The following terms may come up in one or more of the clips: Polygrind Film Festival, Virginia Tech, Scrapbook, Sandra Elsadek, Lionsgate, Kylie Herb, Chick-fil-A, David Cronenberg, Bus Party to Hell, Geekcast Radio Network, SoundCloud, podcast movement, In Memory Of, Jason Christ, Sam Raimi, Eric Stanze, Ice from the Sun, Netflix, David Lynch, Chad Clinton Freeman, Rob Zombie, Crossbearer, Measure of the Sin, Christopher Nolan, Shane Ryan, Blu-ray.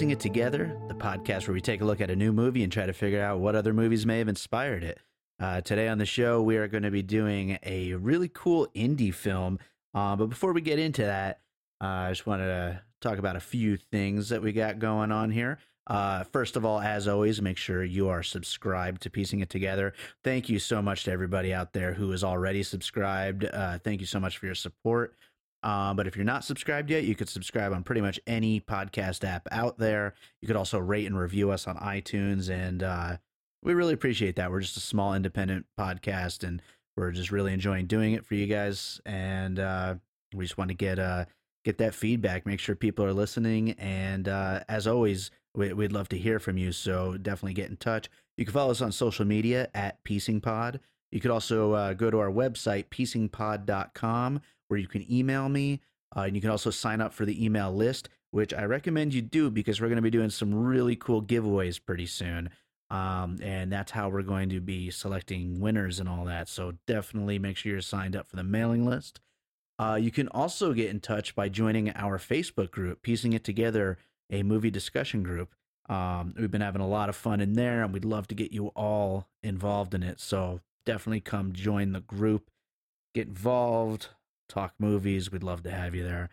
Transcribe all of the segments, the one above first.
Piecing It Together, the podcast where we take a look at a new movie and try to figure out what other movies may have inspired it. Today on the show, we are going to be doing a really cool indie film. But before we get into that, I just wanted to talk about a few things that we got going on here. First of all, as always, make sure you are subscribed to Piecing It Together. Thank you so much to everybody out there who is already subscribed. Thank you so much for your support. But if you're not subscribed yet, you could subscribe on pretty much any podcast app out there. You could also rate and review us on iTunes, and we really appreciate that. We're just a small independent podcast, and we're just really enjoying doing it for you guys, and we just want to get that feedback, make sure people are listening, and as always, we'd love to hear from you, so definitely get in touch. You can follow us on social media at Piecing Pod. You could also go to our website, piecingpod.com, where you can email me, and you can also sign up for the email list, which I recommend you do because we're going to be doing some really cool giveaways pretty soon, and that's how we're going to be selecting winners and all that, so definitely make sure you're signed up for the mailing list. You can also get in touch by joining our Facebook group, Piecing It Together, a movie discussion group. We've been having a lot of fun in there, and we'd love to get you all involved in it, so definitely come join the group, get involved, talk movies. We'd love to have you there.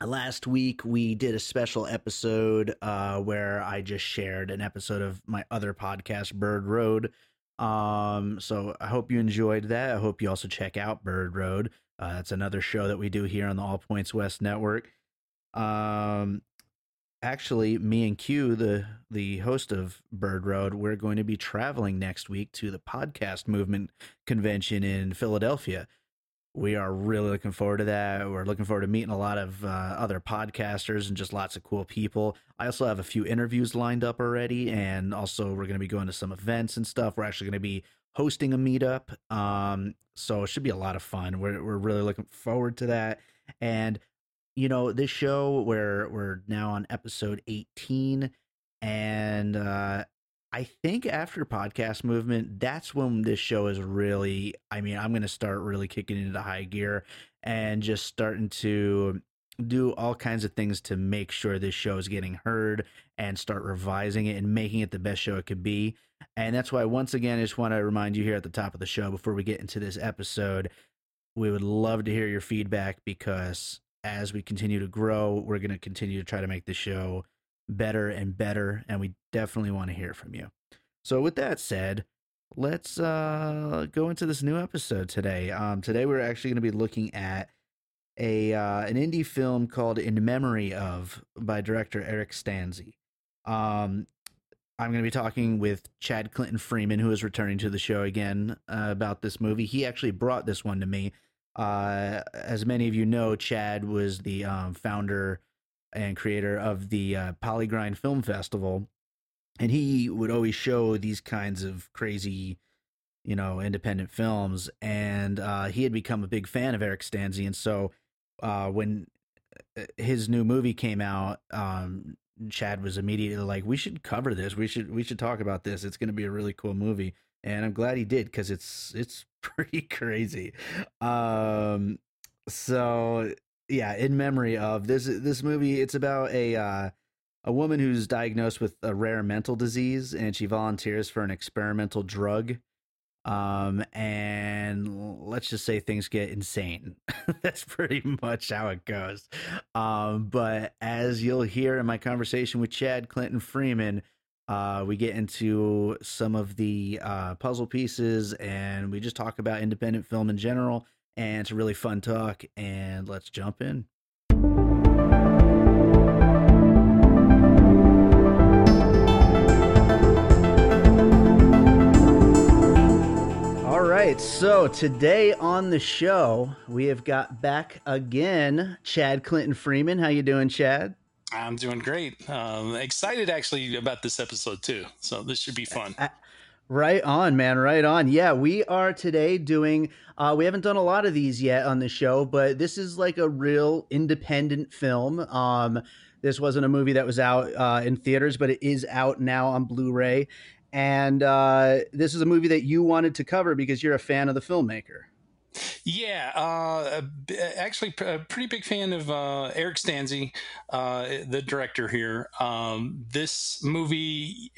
Last week we did a special episode where I just shared an episode of my other podcast, Bird Road. So I hope you enjoyed that. I hope you also check out Bird Road. That's another show that we do here on the All Points West Network. Actually, me and Q, the host of Bird Road, we're going to be traveling next week to the Podcast Movement convention in Philadelphia. We are really looking forward to that. We're looking forward to meeting a lot of other podcasters and just lots of cool people. I also have a few interviews lined up already, and also we're going to be going to some events and stuff. We're actually going to be hosting a meetup, so it should be a lot of fun. We're really looking forward to that. And you know, this show, we're now on episode 18, and I think after Podcast Movement, that's when this show is really, I'm going to start really kicking into high gear and just starting to do all kinds of things to make sure this show is getting heard and start revising it and making it the best show it could be. And that's why, once again, I just want to remind you here at the top of the show, before we get into this episode, we would love to hear your feedback, because as we continue to grow, we're going to continue to try to make the show better and better, and we definitely want to hear from you. So with that said, let's go into this new episode today. Today we're actually going to be looking at an indie film called In Memory Of by director Eric Stanze. I'm going to be talking with Chad Clinton Freeman, who is returning to the show again, about this movie. He actually brought this one to me. As many of you know, Chad was the founder and creator of the Polygrind Film Festival, and he would always show these kinds of crazy, independent films, and he had become a big fan of Eric Stanze, and so when his new movie came out, Chad was immediately like, we should cover this, we should talk about this, it's going to be a really cool movie. And I'm glad he did, because it's pretty crazy. So yeah, In Memory Of, this movie, it's about a woman who's diagnosed with a rare mental disease, and she volunteers for an experimental drug. And let's just say things get insane. That's pretty much how it goes. But as you'll hear in my conversation with Chad Clinton Freeman, we get into some of the puzzle pieces, and we just talk about independent film in general, and it's a really fun talk, and let's jump in. All right, so today on the show, we have got back again Chad Clinton Freeman. How you doing, Chad? I'm doing great. Excited actually about this episode too. So this should be fun. Right on, man. Right on. Yeah, we are today doing, we haven't done a lot of these yet on the show, but this is like a real independent film. This wasn't a movie that was out in theaters, but it is out now on Blu-ray. And this is a movie that you wanted to cover because you're a fan of the filmmaker. Yeah, actually, a pretty big fan of Eric Stanze, the director here. This movie,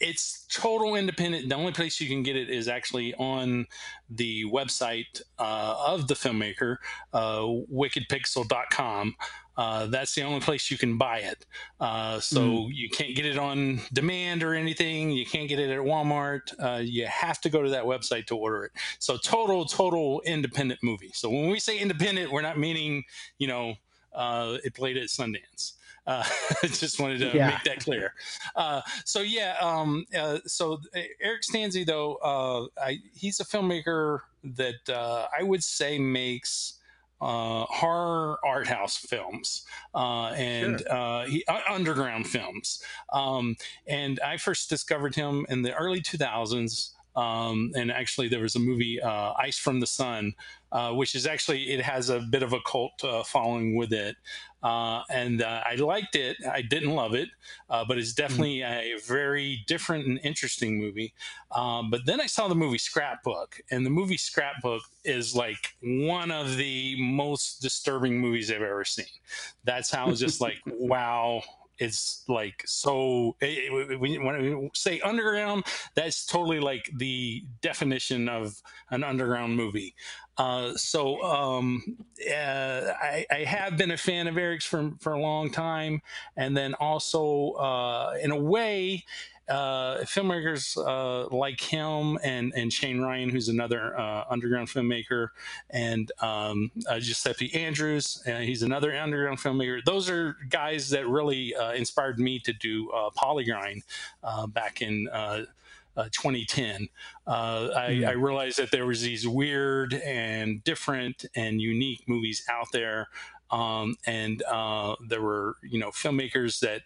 it's total independent. The only place you can get it is actually on the website of the filmmaker, WickedPixel.com. That's the only place you can buy it. So you can't get it on demand or anything. You can't get it at Walmart. You have to go to that website to order it. So total independent movie. So when we say independent, we're not meaning, you know, it played at Sundance. I just wanted to make that clear. So Eric Stanze, though, he's a filmmaker that I would say makes horror art house films and underground films. And I first discovered him in the early 2000s. And actually there was a movie, Ice from the Sun, which is actually, it has a bit of a cult following with it. And I liked it. I didn't love it, but it's definitely a very different and interesting movie. But then I saw the movie Scrapbook, and the movie Scrapbook is like one of the most disturbing movies I've ever seen. That's how it's just like, wow. It's like, so when we say underground, that's totally like the definition of an underground movie. I have been a fan of Eric's for a long time. And then also, in a way, filmmakers like him and Shane Ryan, who's another underground filmmaker, and Giuseppe Andrews, he's another underground filmmaker. Those are guys that really inspired me to do Polygrind back in 2010. I realized that there was these weird and different and unique movies out there. There were, you know, filmmakers that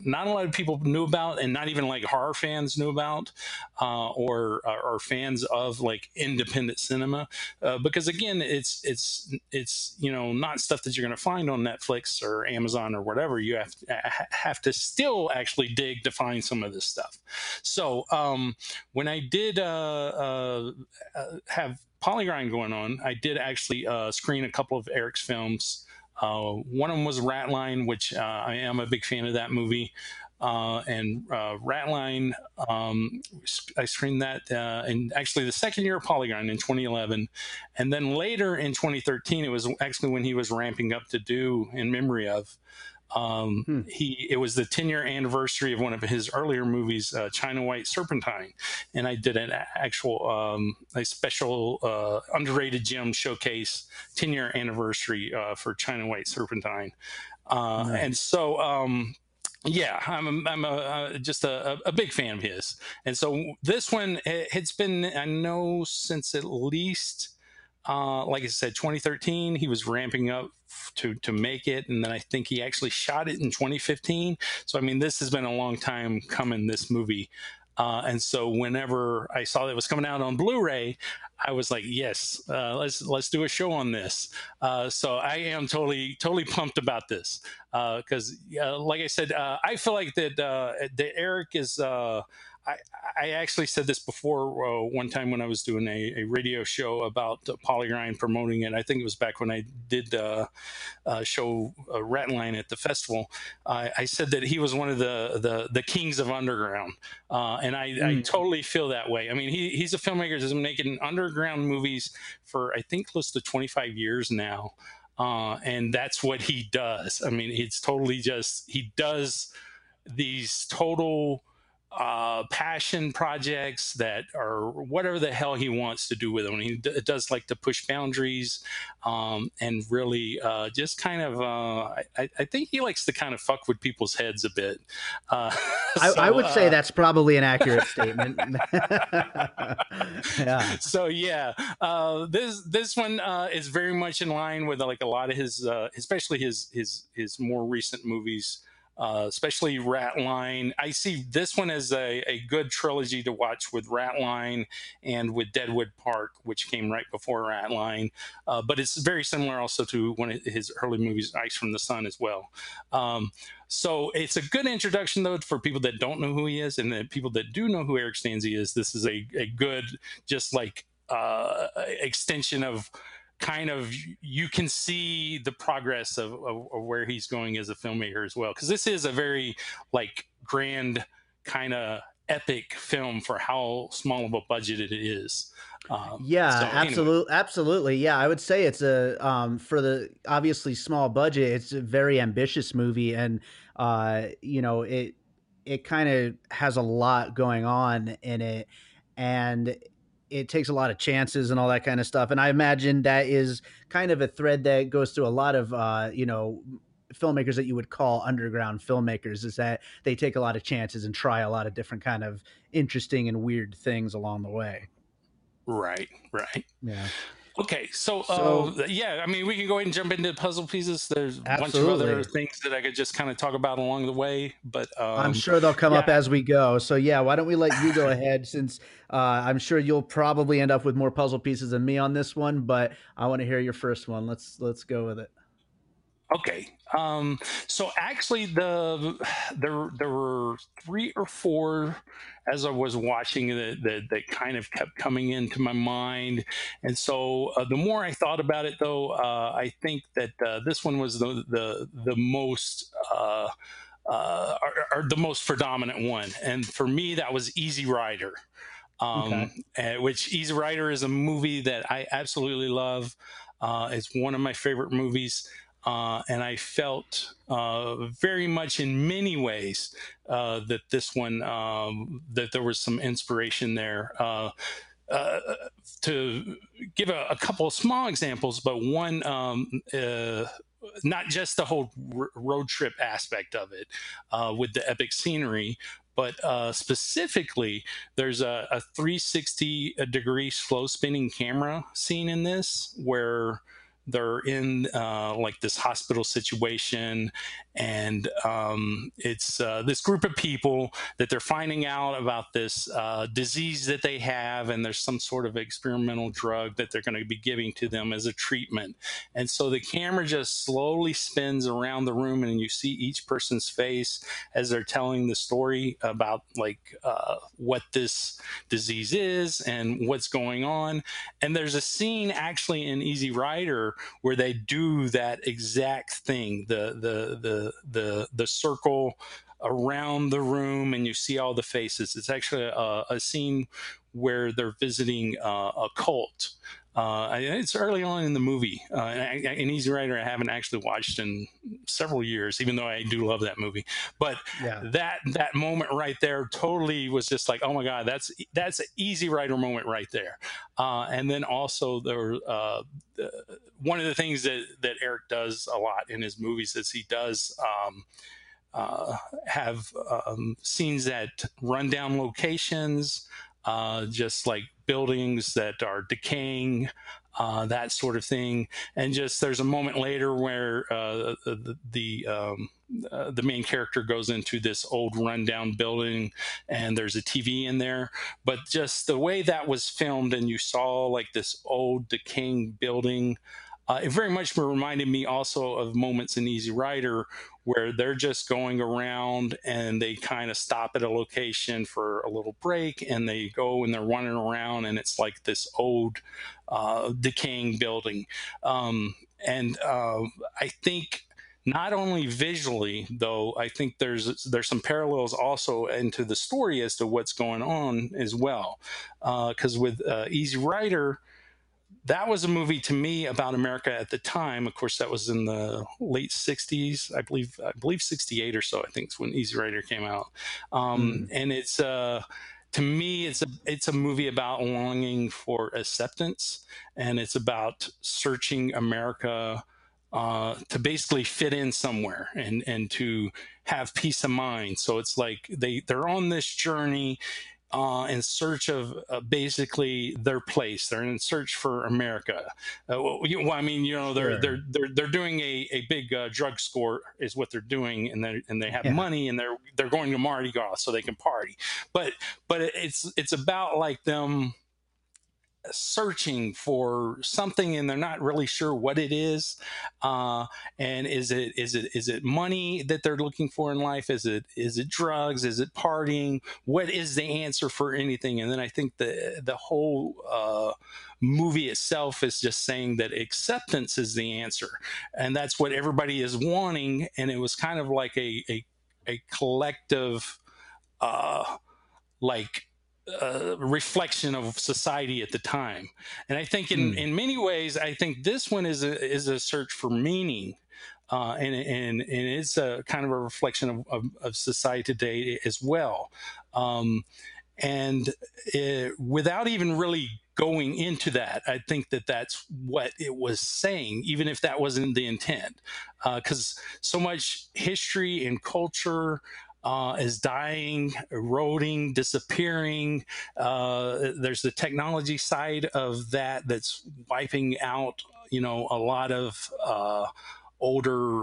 not a lot of people knew about, and not even like horror fans knew about, or fans of like independent cinema, because again, it's you know, not stuff that you're going to find on Netflix or Amazon or whatever. You have to still actually dig to find some of this stuff. So when I did have Polygrind going on, I did actually screen a couple of Eric's films. One of them was Ratline, which I am a big fan of that movie. And Ratline, I screened that in actually the second year of Polygrind in 2011. And then later in 2013, it was actually when he was ramping up to do In Memory Of. It was the 10-year anniversary of one of his earlier movies, China White Serpentine, and I did an actual a special underrated gem showcase 10-year anniversary for China White Serpentine. Nice. And so I'm just a big fan of his, and so this one, it's been, I know, since at least, like I said, 2013, he was ramping up to make it. And then I think he actually shot it in 2015. So, I mean, this has been a long time coming, this movie. And so whenever I saw that it was coming out on Blu-ray, I was like, yes, let's do a show on this. So I am totally pumped about this. Cause like I said, I feel like that Eric is, I actually said this before one time when I was doing a radio show about Polygrind, promoting it. I think it was back when I did show Ratline at the festival. I said that he was one of the kings of underground, and I totally feel that way. I mean, he's a filmmaker that's been making underground movies for, I think, close to 25 years now, and that's what he does. I mean, it's totally just, he does these total passion projects that are whatever the hell he wants to do with them. He does like to push boundaries, and really just kind of I think he likes to kind of fuck with people's heads a bit. I would say that's probably an accurate statement. Yeah. So yeah, this one is very much in line with like a lot of his, especially his more recent movies. Especially Ratline. I see this one as a good trilogy to watch, with Ratline and with Deadwood Park, which came right before Ratline. But it's very similar also to one of his early movies, Ice from the Sun, as well. So it's a good introduction, though, for people that don't know who he is, and the people that do know who Eric Stanze is. This is a good, just like extension of kind of, you can see the progress of where he's going as a filmmaker as well. Because this is a very like grand kind of epic film for how small of a budget it is. Absolutely. Yeah. I would say it's a, for the obviously small budget, it's a very ambitious movie, and, you know, it kind of has a lot going on in it, and it takes a lot of chances and all that kind of stuff. And I imagine that is kind of a thread that goes through a lot of, you know, filmmakers that you would call underground filmmakers, is that they take a lot of chances and try a lot of different kind of interesting and weird things along the way. Right. Right. Yeah. Okay. So yeah, I mean, we can go ahead and jump into puzzle pieces. There's a bunch of other things that I could just kind of talk about along the way, but I'm sure they'll come up as we go. So yeah, why don't we let you go ahead, since I'm sure you'll probably end up with more puzzle pieces than me on this one, but I want to hear your first one. Let's go with it. Okay. So actually there were three or four, as I was watching, that kind of kept coming into my mind. And so the more I thought about it, though, I think that this one was the most the most predominant one. And for me, that was Easy Rider. Which Easy Rider is a movie that I absolutely love. It's one of my favorite movies. And I felt very much in many ways that this one, that there was some inspiration there. To give a couple of small examples, but one, not just the whole road trip aspect of it with the epic scenery, but specifically, there's a 360-degree slow-spinning camera scene in this where they're in like this hospital situation, and it's this group of people that they're finding out about this disease that they have, and there's some sort of experimental drug that they're going to be giving to them as a treatment. And so the camera just slowly spins around the room, and you see each person's face as they're telling the story about like what this disease is and what's going on. And there's a scene actually in Easy Rider where they do that exact thing, the circle around the room, and you see all the faces. It's actually a scene where they're visiting a cult. It's early on in the movie. And Easy Rider I haven't actually watched in several years, even though I do love that movie. But yeah, that moment right there totally was just like, oh my God, that's an Easy Rider moment right there. And then also there, one of the things that Eric does a lot in his movies is he does have scenes that run down locations, just like buildings that are decaying, that sort of thing. And just there's a moment later where the main character goes into this old rundown building, and there's a TV in there. But just the way that was filmed, and you saw like this old decaying building, it very much reminded me also of moments in Easy Rider where they're just going around, and they kind of stop at a location for a little break, and they go and they're running around, and it's like this old decaying building. I think not only visually, though, I think there's some parallels also into the story as to what's going on as well. Because with Easy Rider, that was a movie to me about America at the time. Of course, that was in the late 60s, I believe 68 or so, I think, is when Easy Rider came out. And it's, to me, it's a movie about longing for acceptance, and it's about searching America to basically fit in somewhere and to have peace of mind. So it's like they're on this journey in search of basically their place. They're in search for America. They're doing a big drug score is what they're doing, and they have money, and they're going to Mardi Gras so they can party. But it's about like them searching for something and they're not really sure what it is. And is it money that they're looking for in life? Is it drugs? Is it partying? What is the answer for anything? And then I think the whole, movie itself is just saying that acceptance is the answer. And that's what everybody is wanting. And it was kind of like a collective, reflection of society at the time. And I think in many ways, I think this one is a search for meaning. And it's a kind of a reflection of society today as well. Without even really going into that, I think that that's what it was saying, even if that wasn't the intent, because so much history and culture is dying, eroding, disappearing. There's the technology side of that that's wiping out, a lot of older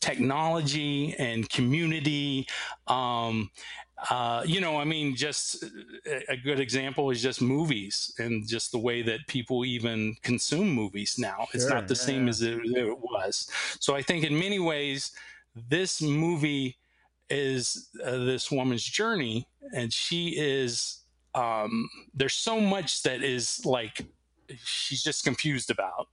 technology and community. Just a good example is just movies and just the way that people even consume movies now. It's not the same as it was. So I think in many ways, this movie is this woman's journey, and she is, there's so much that is like, she's just confused about.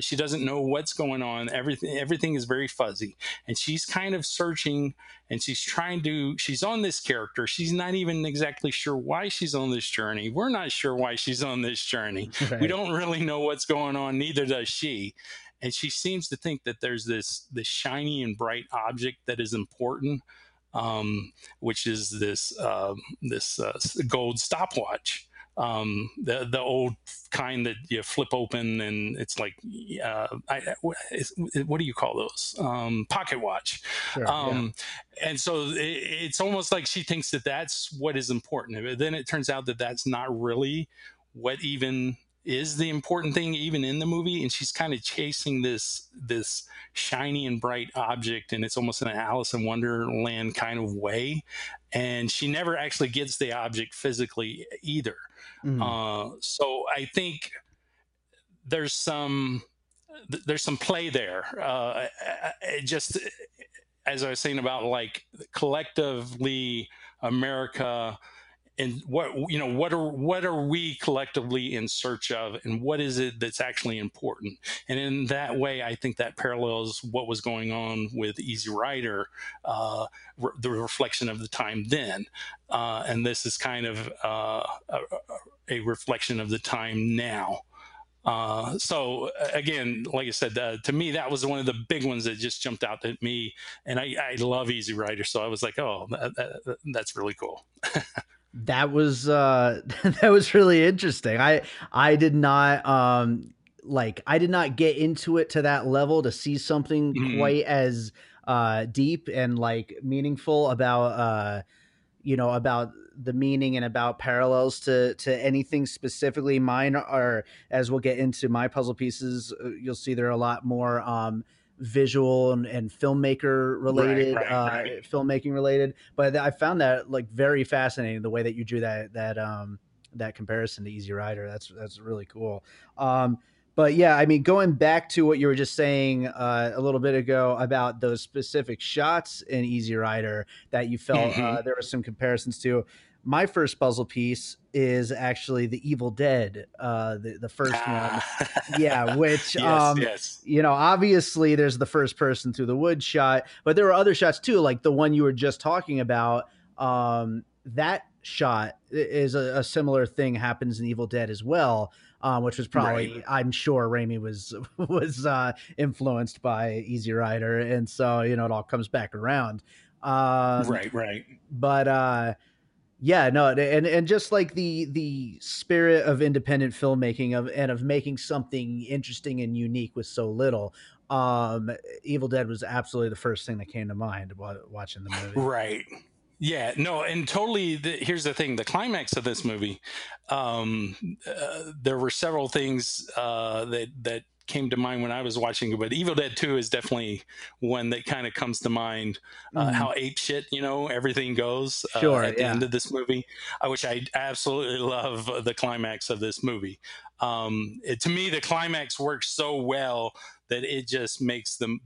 She doesn't know what's going on. Everything is very fuzzy, and she's kind of searching, and she's on this character. She's not even exactly sure why she's on this journey. We're not sure why she's on this journey. Right. We don't really know what's going on. Neither does she. And she seems to think that there's this shiny and bright object that is important, which is this gold stopwatch. The old kind that you flip open and it's like, what do you call those? Pocket watch. Sure, yeah. And so it's almost like she thinks that that's what is important. But then it turns out that that's not really what even is the important thing, even in the movie. And she's kind of chasing this shiny and bright object. And it's almost an Alice in Wonderland kind of way. And she never actually gets the object physically either. So I think there's some play there. Just as I was saying about like collectively America and what are we collectively in search of, and what is it that's actually important? And in that way, I think that parallels what was going on with Easy Rider, the reflection of the time then. And this is kind of a reflection of the time now. So again, like I said, to me, that was one of the big ones that just jumped out at me. And I love Easy Rider. So I was like, oh, that's really cool. That was really interesting. I did not get into it to that level to see something quite as deep and like meaningful about about the meaning and about parallels to anything specifically. Mine are, as we'll get into my puzzle pieces, you'll see they're a lot more visual and filmmaker related, filmmaking related. But I found that like very fascinating, the way that you drew that comparison to Easy Rider. That's really cool. But yeah, I mean, going back to what you were just saying a little bit ago about those specific shots in Easy Rider that you felt there were some comparisons to. My first puzzle piece is actually the Evil Dead, the first one. Yeah, which, yes. Obviously there's the first person through the wood shot, but there were other shots too, like the one you were just talking about. That shot is a similar thing happens in Evil Dead as well, which was probably, I'm sure Raimi was influenced by Easy Rider. And so, it all comes back around. But, yeah, no, and just like the spirit of independent filmmaking of making something interesting and unique with so little, Evil Dead was absolutely the first thing that came to mind while watching the movie. Right. Yeah, no, and totally. Here's the thing: the climax of this movie. There were several things that came to mind when I was watching it, but Evil Dead 2 is definitely one that kind of comes to mind. How ape shit, you know, everything goes at the end of this movie, which I absolutely love the climax of this movie. To me, the climax works so well that it just makes the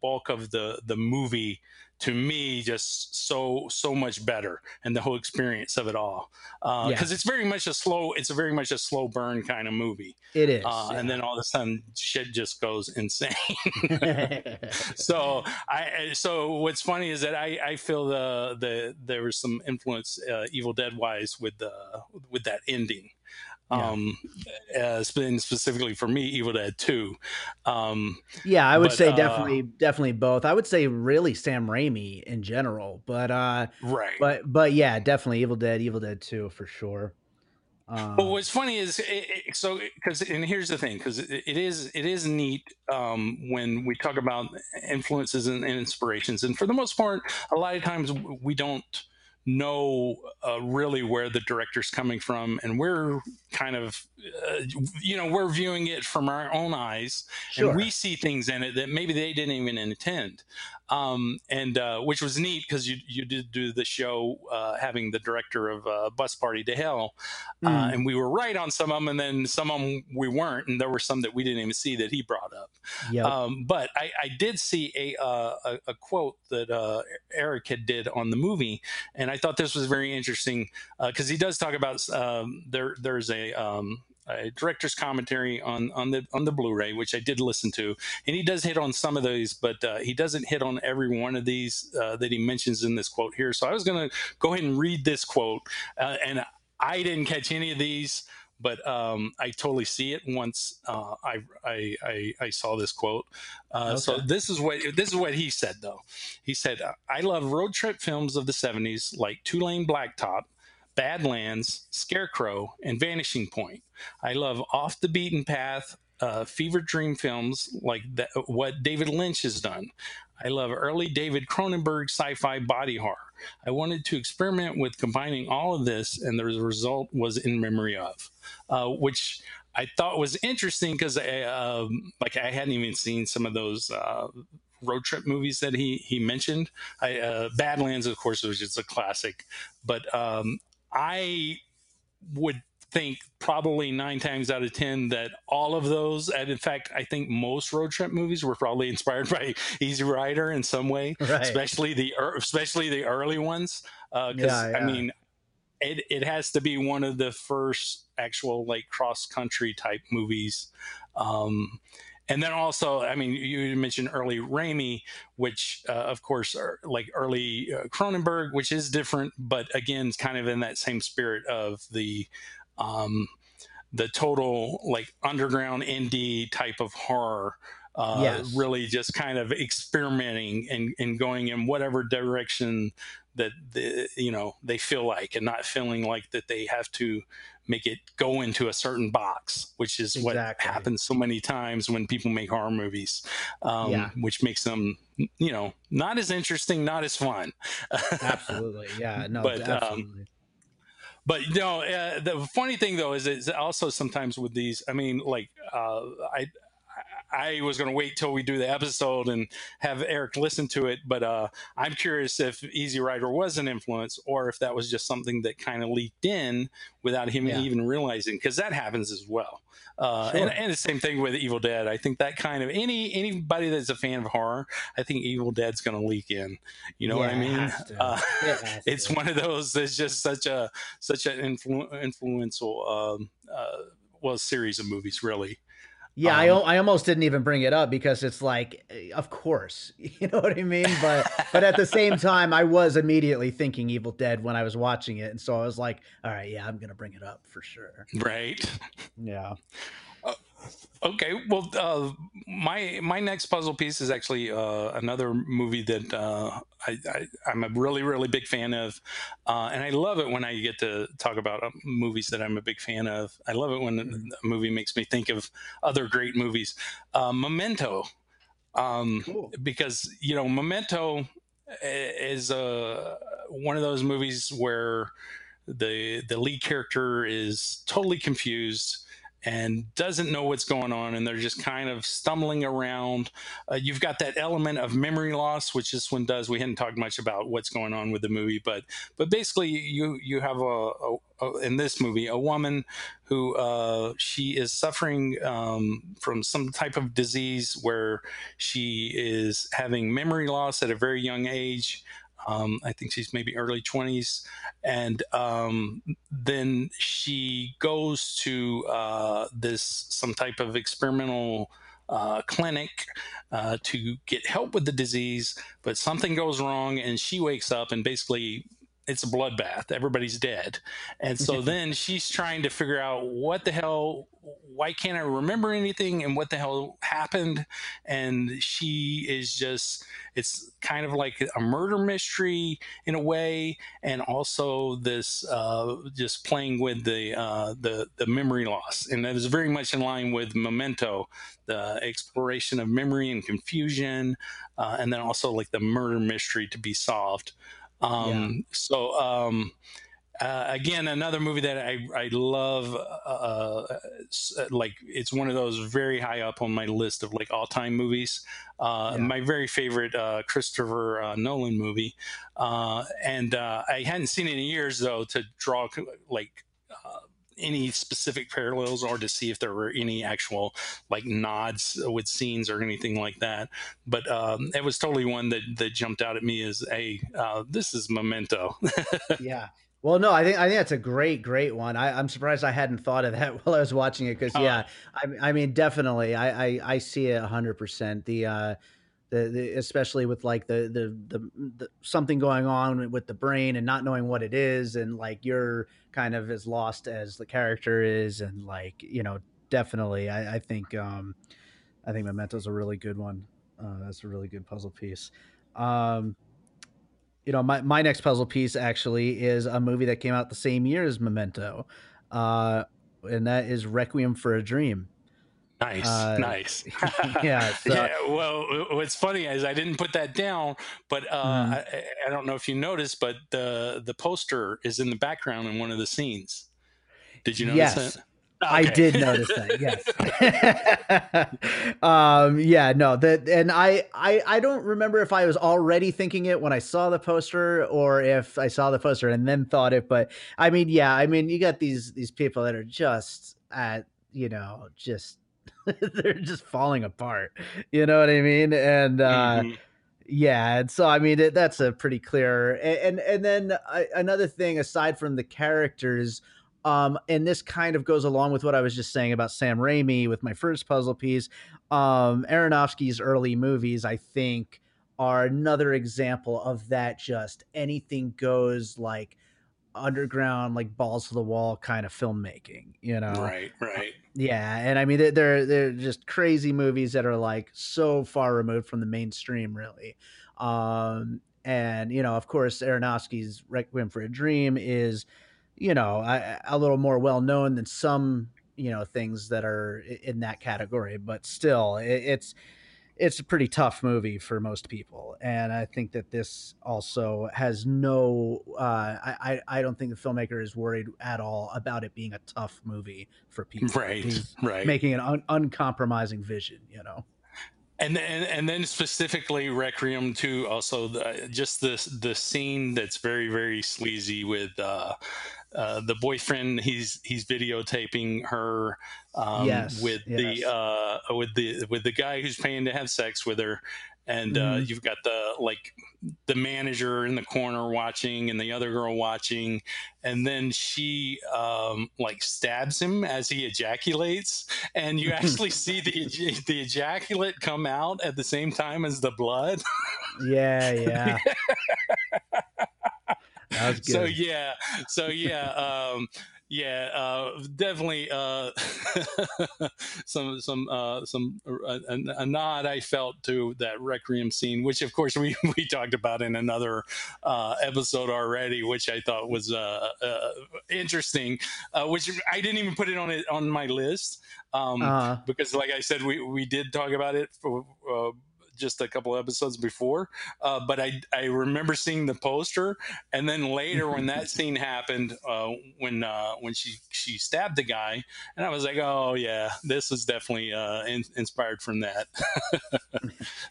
bulk of the movie, to me, just so much better, and the whole experience of it all. Because it's very much a slow burn kind of movie. It is. And then all of a sudden shit just goes insane. So what's funny is that I feel there was some influence Evil Dead wise with that ending. Yeah. Specifically for me, Evil Dead 2. I would say definitely both. I would say really Sam Raimi in general, but yeah, definitely Evil Dead 2 for sure. But what's funny is here's the thing, because it is neat when we talk about influences and inspirations, and for the most part, a lot of times we don't know really where the director's coming from, and we're kind of we're viewing it from our own eyes. Sure. And we see things in it that maybe they didn't even intend, which was neat, because you did do the show having the director of Bus Party to Hell, and we were right on some of them, and then some of them we weren't, and there were some that we didn't even see that he brought up. Yep. But I did see a quote that Eric had did on the movie, and I thought this was very interesting, because he does talk about there's a director's commentary on the Blu-ray, which I did listen to, and he does hit on some of these, but he doesn't hit on every one of these that he mentions in this quote here. So I was going to go ahead and read this quote, and I didn't catch any of these, but I totally see it once I saw this quote. Okay. So this is what he said, though. He said, "I love road trip films of the 70s like Two-Lane Blacktop, Badlands, Scarecrow, and Vanishing Point. I love off-the-beaten-path, fever dream films like what David Lynch has done. I love early David Cronenberg sci-fi body horror. I wanted to experiment with combining all of this, and the result was In Memory Of," which I thought was interesting, because I hadn't even seen some of those road trip movies that he mentioned. Badlands, of course, was just a classic, but I would think probably 9 times out of 10 that all of those, and in fact, I think most road trip movies were probably inspired by Easy Rider in some way, right? especially the early ones. I mean, it has to be one of the first actual like cross country type movies. And then also, I mean, you mentioned early Raimi, which, of course, are like early Cronenberg, which is different, but again, it's kind of in that same spirit of the total like underground indie type of horror. Really just kind of experimenting and going in whatever direction that they feel like, and not feeling like that they have to make it go into a certain box, which is what happens so many times when people make horror movies, which makes them, not as interesting, not as fun. Absolutely. Yeah. No, but, absolutely. But no, the funny thing though, is also sometimes with these, I mean, like, I was going to wait till we do the episode and have Eric listen to it, but I'm curious if Easy Rider was an influence, or if that was just something that kind of leaked in without him even realizing, because that happens as well. Sure. And the same thing with Evil Dead. I think that kind of anybody that's a fan of horror, I think Evil Dead's going to leak in. You know what I mean? It's one of those that's just such an influential series of movies, really. Yeah, I almost didn't even bring it up, because it's like, of course, you know what I mean? But at the same time, I was immediately thinking Evil Dead when I was watching it. And so I was like, all right, yeah, I'm going to bring it up for sure. Right. Yeah. Okay. Well, my next puzzle piece is actually another movie that I'm a really, really big fan of. And I love it when I get to talk about movies that I'm a big fan of. I love it when a movie makes me think of other great movies. Memento. Cool. Because, Memento is one of those movies where the lead character is totally confused and doesn't know what's going on, and they're just kind of stumbling around. You've got that element of memory loss, which this one does. We hadn't talked much about what's going on with the movie, but basically you have in this movie a woman who she is suffering from some type of disease where she is having memory loss at a very young age. I think she's maybe early 20s. And then she goes to some type of experimental clinic to get help with the disease. But something goes wrong, and she wakes up, and basically it's a bloodbath. Everybody's dead. And so then she's trying to figure out what the hell, why can't I remember anything, and what the hell happened? And she is just, it's kind of like a murder mystery in a way. And also this, just playing with the memory loss. And that is very much in line with Memento, the exploration of memory and confusion. And then also like the murder mystery to be solved. Again, another movie that I love, like it's one of those very high up on my list of like all time movies. My very favorite, Christopher Nolan movie. And I hadn't seen it in years though, to draw like, any specific parallels or to see if there were any actual like nods with scenes or anything like that. But it was totally one that jumped out at me as this is Memento. Yeah. Well, no, I think that's a great one. I'm surprised I hadn't thought of that while I was watching it. Cause I mean, definitely I see it 100%. The especially with like the something going on with the brain and not knowing what it is, and like you're kind of as lost as the character is, and like, you know, definitely I think Memento's a really good one. That's a really good puzzle piece. You know, my next puzzle piece actually is a movie that came out the same year as Memento, and that is Requiem for a Dream. Nice. Yeah, so. Yeah. Well, what's funny is I didn't put that down, but I don't know if you noticed, but the poster is in the background in one of the scenes. Did you notice that? Okay. I did notice that. Yes. Yeah. No. That, and I don't remember if I was already thinking it when I saw the poster, or if I saw the poster and then thought it. But I mean, yeah. I mean, you got these people that are just at, you know, just. They're just falling apart, you know what I mean? And yeah, and so I mean that's a pretty clear. And then another thing aside from the characters, and this kind of goes along with what I was just saying about Sam Raimi with my first puzzle piece, Aronofsky's early movies I think are another example of that, just anything goes, like underground, like balls to the wall kind of filmmaking, you know? Right. Yeah. And I mean, they're just crazy movies that are like so far removed from the mainstream, really. And, you know, of course, Aronofsky's Requiem for a Dream is, you know, a little more well-known than some, you know, things that are in that category, but still it's a pretty tough movie for most people. And I think that this also has no, I don't think the filmmaker is worried at all about it being a tough movie for people. Right. Making an uncompromising vision, you know? And then specifically Requiem 2, also the scene that's very, very sleazy with, the boyfriend, he's videotaping her with the guy who's paying to have sex with her, and you've got the manager in the corner watching and the other girl watching, and then she like stabs him as he ejaculates, and you actually see the ejaculate come out at the same time as the blood. Yeah. So definitely a nod I felt to that Requiem scene, which of course we talked about in another episode already, which I thought was interesting, which I didn't even put it on my list because, like I said, we did talk about it for just a couple episodes before, but I remember seeing the poster, and then later when that scene happened, when she stabbed the guy, and I was like, oh yeah, this is definitely inspired from that.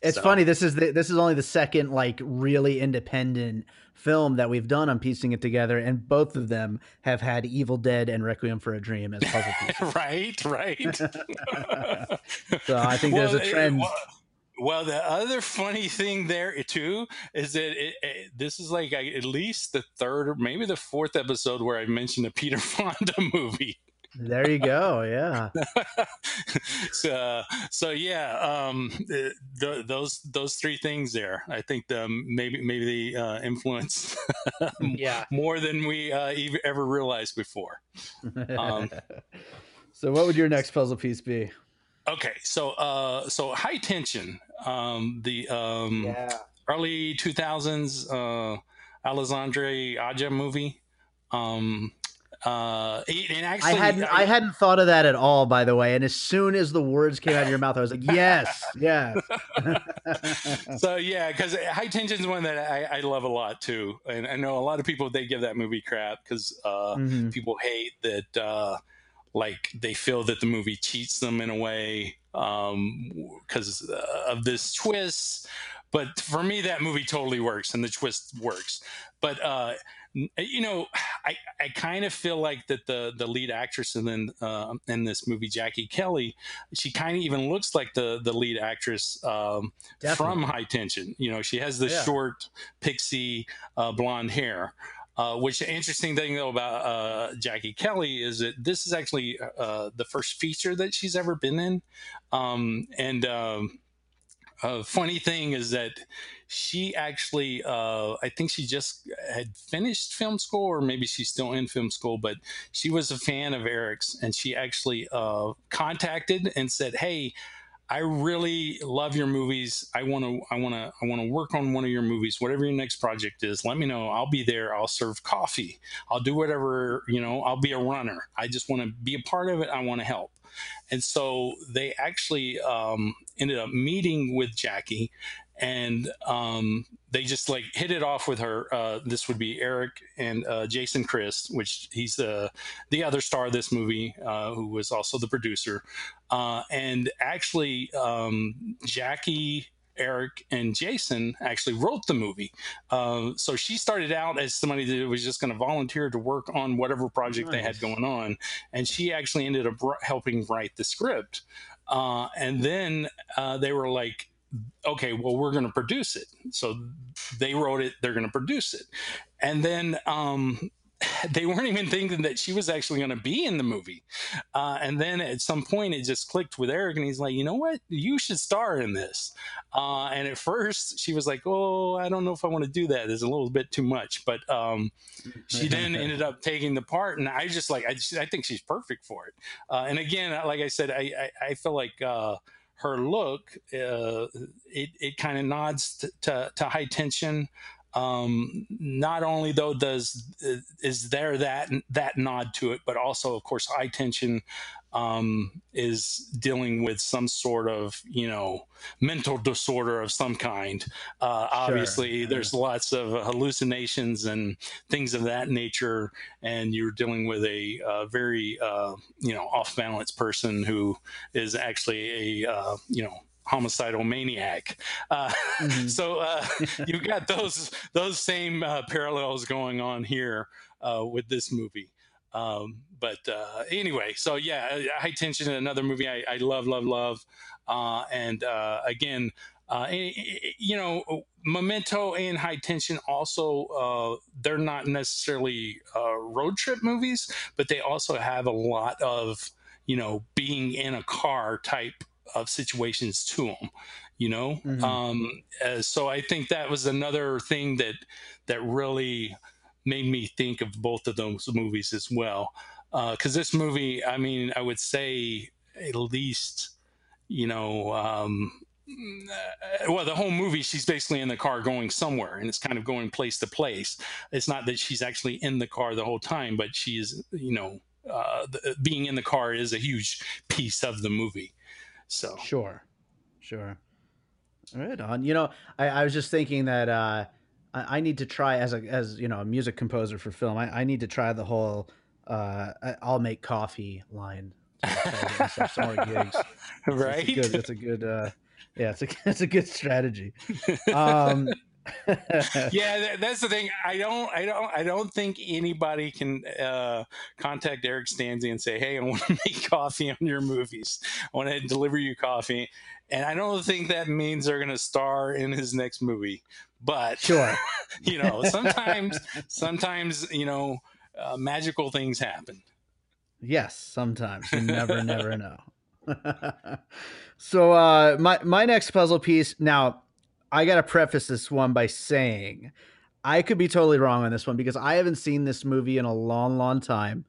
It's funny. This is only the second like really independent film that we've done on piecing it together, and both of them have had Evil Dead and Requiem for a Dream as puzzle pieces. right So I think there's a trend. Well, the other funny thing there too is that this is like at least the third or maybe the fourth episode where I mentioned a Peter Fonda movie. There you go. Yeah. So yeah, those three things there, I think maybe they influenced yeah, more than we ever realized before. So what would your next puzzle piece be? Okay, so High Tension, early 2000s Alexandre Aja movie. And actually, I hadn't thought of that at all, by the way. And as soon as the words came out of your mouth, I was like, yes, yes. So yeah, because High Tension is one that I love a lot too, and I know a lot of people, they give that movie crap because people hate that, like they feel that the movie cheats them in a way because of this twist. But for me, that movie totally works, and the twist works. But you know, I kind of feel like that the lead actress in this movie, Jackie Kelly, she kind of even looks like the lead actress from High Tension. You know, she has the short pixie blonde hair. Which the interesting thing though about Jackie Kelly is that this is actually the first feature that she's ever been in, a funny thing is that she actually, I think she just had finished film school, or maybe she's still in film school, but she was a fan of Eric's, and she actually contacted and said, "Hey, I really love your movies. I want to work on one of your movies, whatever your next project is. Let me know. I'll be there. I'll serve coffee. I'll do whatever, you know, I'll be a runner. I just want to be a part of it. I want to help." And so they actually ended up meeting with Jackie, and they just like hit it off with her. This would be Eric and Jason Christ, which he's the other star of this movie, who was also the producer. And actually, Jackie, Eric, and Jason actually wrote the movie. So she started out as somebody that was just going to volunteer to work on whatever project they had going on. And she actually ended up helping write the script. And then they were like, okay, well, we're going to produce it. So they wrote it, they're going to produce it. And then they weren't even thinking that she was actually going to be in the movie. And then at some point it just clicked with Eric, and he's like, you know what, you should star in this. And at first she was like, oh, I don't know if I want to do that. It's a little bit too much, but she then ended up taking the part, and I just like, I think she's perfect for it. And again, like I said, I feel like, her look, it kind of nods to High Tension. Not only though is there that nod to it, but also of course High Tension is dealing with some sort of, you know, mental disorder of some kind. Obviously there's lots of hallucinations and things of that nature, and you're dealing with a very you know, off balance person who is actually a you know, homicidal maniac. So you've got those same parallels going on here with this movie. But anyway, so yeah, High Tension, another movie I love. And again, you know, Memento and High Tension also, they're not necessarily road trip movies, but they also have a lot of, you know, being in a car type of situations to them, you know? So I think that was another thing that really made me think of both of those movies as well. 'Cause this movie, I mean, I would say at least, you know, well, the whole movie, she's basically in the car going somewhere, and it's kind of going place to place. It's not that she's actually in the car the whole time, but she is, you know, being in the car is a huge piece of the movie. So sure. Right on. You know, I was just thinking that I need to try as a music composer for film. I need to try the whole "I'll make coffee" line. Gigs. Right. It's a good strategy. Yeah, that's the thing. I don't think anybody can contact Eric Stanze and say, "Hey, I want to make coffee on your movies. I want to deliver you coffee." And I don't think that means they're going to star in his next movie. But sure, you know, sometimes you know, magical things happen. Yes, sometimes you never know. So my next puzzle piece now. I got to preface this one by saying I could be totally wrong on this one because I haven't seen this movie in a long, long time.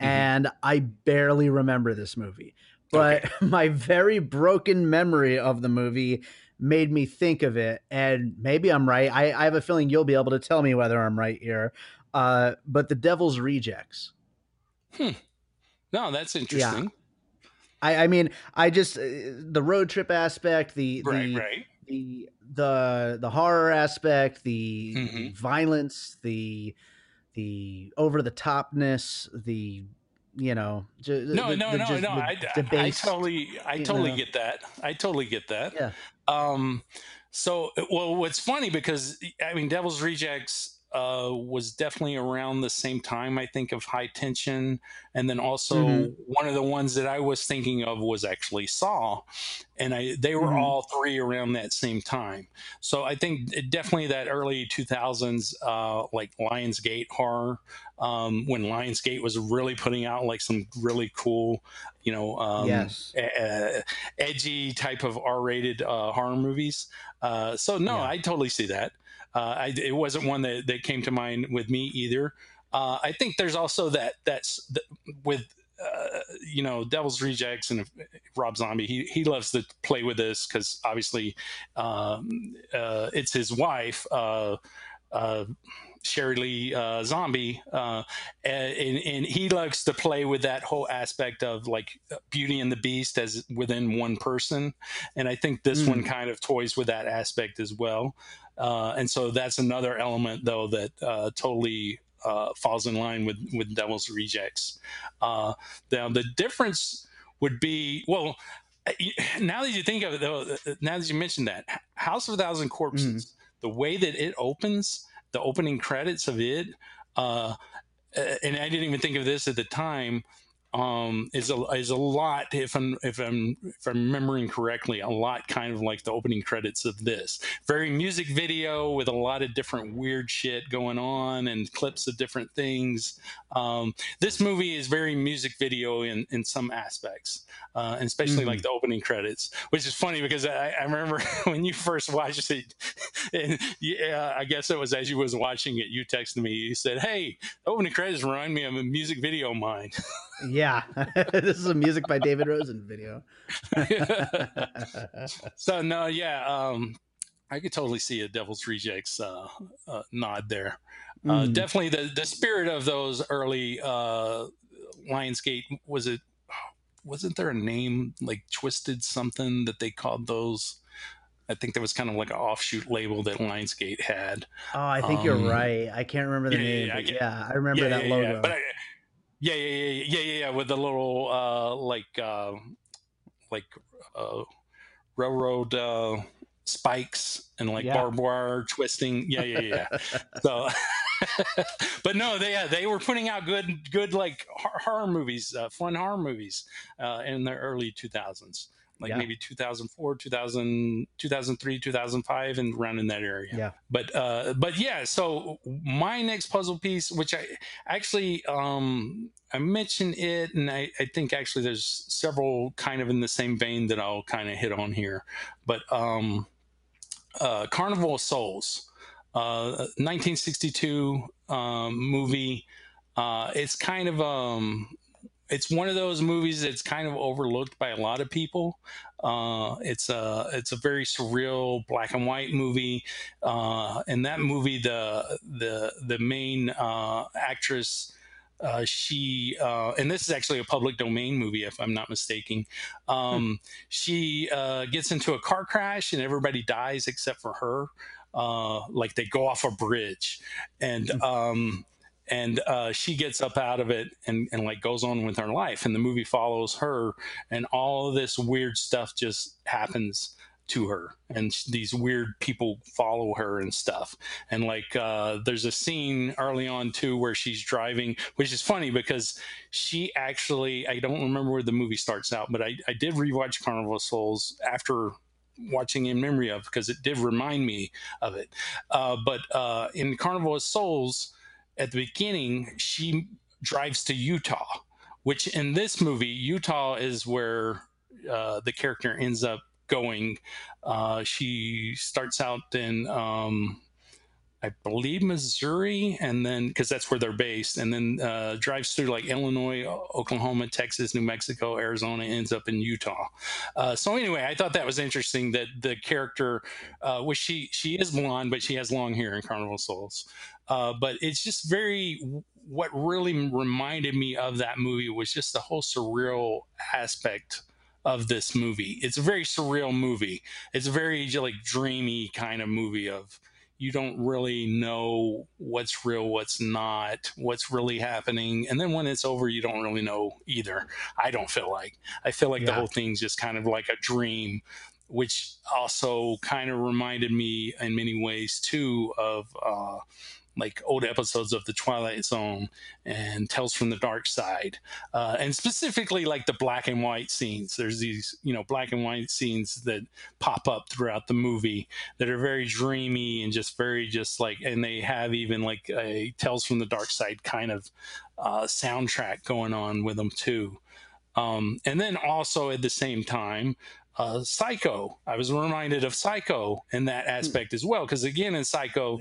Mm-hmm. And I barely remember this movie, but my very broken memory of the movie made me think of it. And maybe I'm right. I have a feeling you'll be able to tell me whether I'm right here. But The Devil's Rejects. Hmm. No, that's interesting. Yeah. I mean, I just, the road trip aspect, the horror aspect, the mm-hmm. violence, the over the topness, the I totally get that. I totally get that. Yeah. So well, what's funny because I mean, Devil's Rejects was definitely around the same time I think of High Tension, and then also mm-hmm. one of the ones that I was thinking of was actually Saw, and they were mm-hmm. all three around that same time. So I think definitely that early 2000s like Lionsgate horror, when Lionsgate was really putting out like some really cool, you know, edgy type of R-rated horror movies. I totally see that. It wasn't one that came to mind with me either. I think there's also that's with, you know, Devil's Rejects and Rob Zombie, he loves to play with this because obviously it's his wife, Sherry Lee Zombie, and he likes to play with that whole aspect of like Beauty and the Beast as within one person, and I think this one kind of toys with that aspect as well, and so that's another element though that totally falls in line with Devil's Rejects. Now the difference would be, well, now that you think of it though, now that you mentioned that, House of a Thousand Corpses, the way that it opens, the opening credits of it, and I didn't even think of this at the time, is a lot, if I'm remembering correctly, a lot kind of like the opening credits of this. Very music video with a lot of different weird shit going on and clips of different things. This movie is very music video in some aspects, and especially like the opening credits, which is funny because I remember when you first watched it, and I guess it was as you was watching it, you texted me, you said, "Hey, the opening credits remind me of a music video of mine." Yeah, this is a Music by David Rosen video. So no, yeah, I could totally see a Devil's Rejects nod there. Definitely the spirit of those early Lionsgate. Wasn't there a name like Twisted something that they called those? I think there was kind of like an offshoot label that Lionsgate had. Oh, I think you're right. I can't remember the name. I remember that logo. Yeah, but with the little railroad spikes and like barbed wire twisting. So, but no, they were putting out good like horror movies, fun horror movies in the early 2000s, like maybe 2004, 2000, 2003, 2005, and around in that area. Yeah. But yeah, so my next puzzle piece, which I actually, I mentioned it, and I think actually there's several kind of in the same vein that I'll kind of hit on here, but Carnival of Souls, 1962 movie. It's kind of, it's one of those movies that's kind of overlooked by a lot of people. It's a very surreal black and white movie. In that movie, the main actress and this is actually a public domain movie, if I'm not mistaken. She gets into a car crash and everybody dies except for her. Like they go off a bridge, and she gets up out of it and like goes on with her life. And the movie follows her, and all of this weird stuff just happens to her, and these weird people follow her and stuff. And like, there's a scene early on too, where she's driving, which is funny because she actually, I don't remember where the movie starts out, but I did rewatch Carnival of Souls after watching In Memory Of, because it did remind me of it. But in Carnival of Souls, at the beginning, she drives to Utah, which in this movie, Utah is where the character ends up going. She starts out in, I believe, Missouri, and then, because that's where they're based, and then drives through like Illinois, Oklahoma, Texas, New Mexico, Arizona, ends up in Utah. So anyway, I thought that was interesting that the character, which she is blonde, but she has long hair in Carnival of Souls. But it's just very, what really reminded me of that movie was just the whole surreal aspect of this movie. It's a very surreal movie. It's a very like dreamy kind of movie of, you don't really know what's real, what's not, what's really happening. And then when it's over, you don't really know either. I don't feel like. I feel like the whole thing's just kind of like a dream, which also kind of reminded me in many ways too of like old episodes of The Twilight Zone and Tales from the Dark Side. And specifically like the black and white scenes. There's these, black and white scenes that pop up throughout the movie that are very dreamy and just very just like, and they have even like a Tales from the Dark Side kind of soundtrack going on with them too. And then also at the same time, Psycho. I was reminded of Psycho in that aspect as well. Because again, in Psycho,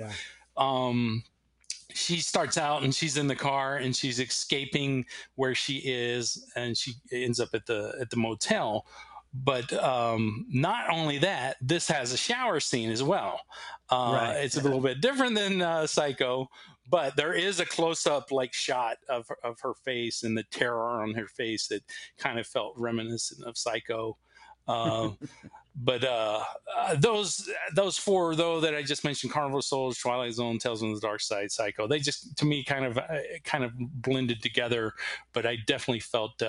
she starts out and she's in the car and she's escaping where she is, and she ends up at the motel. But not only that, this has a shower scene as well. It's a little bit different than Psycho, but there is a close-up like shot of her face and the terror on her face that kind of felt reminiscent of Psycho. But those four though that I just mentioned, Carnival of Souls, Twilight Zone, Tales from the Dark Side, Psycho, they just to me kind of blended together. But I definitely felt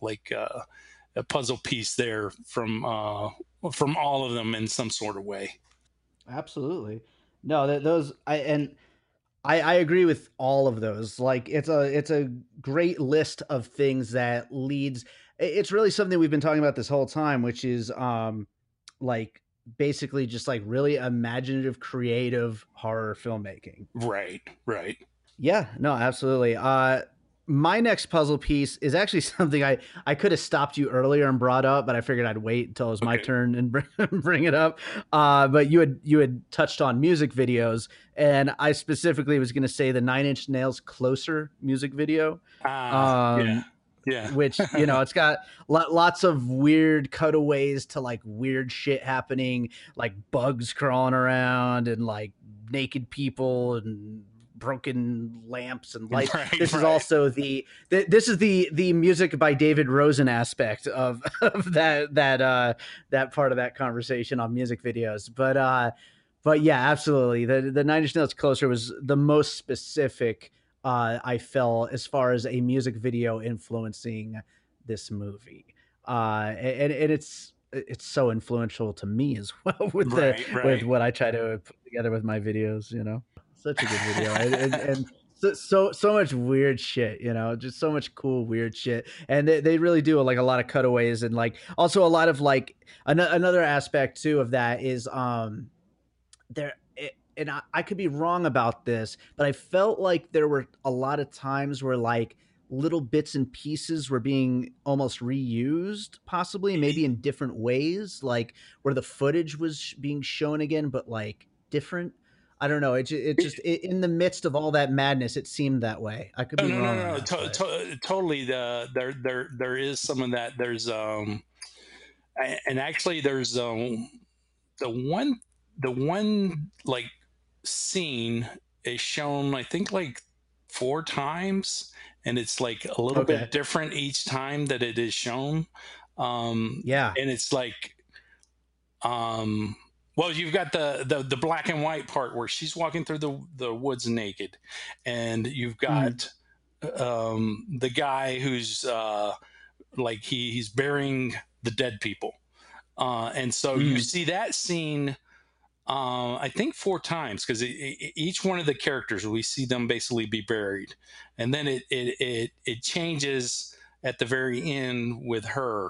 like a puzzle piece there from all of them in some sort of way. Absolutely, no, I agree with all of those. Like it's a great list of things that leads. It's really something we've been talking about this whole time, which is like basically just like really imaginative, creative horror filmmaking. Right. Yeah, no, absolutely. My next puzzle piece is actually something I could have stopped you earlier and brought up, but I figured I'd wait until it was my turn and bring it up. But you had touched on music videos, and I specifically was going to say the Nine Inch Nails Closer music video. Yeah. Which, it's got lots of weird cutaways to like weird shit happening, like bugs crawling around and like naked people and broken lamps and lights. This is also the music by David Rosen aspect of that part of that conversation on music videos. But yeah, absolutely. The Nine Inch Nails Closer was the most specific I felt as far as a music video influencing this movie, and it's so influential to me as well with what I try to put together with my videos. Such a good video, and so much weird shit. Just so much cool weird shit, and they really do like a lot of cutaways, and like also a lot of like another aspect too of that is there. And I could be wrong about this, but I felt like there were a lot of times where like little bits and pieces were being almost reused, possibly, maybe in different ways, like where the footage was being shown again, but like different. I don't know. It just in the midst of all that madness, it seemed that way. I could be wrong. No. Totally. There is some of that. There's and actually there's the one like scene is shown, I think, like four times, and it's like a little bit different each time that it is shown. And it's like, well, you've got the black and white part where she's walking through the woods naked, and you've got the guy who's like he's burying the dead people, and so you see that scene. I think four times, because each one of the characters, we see them basically be buried, and then it changes at the very end with her.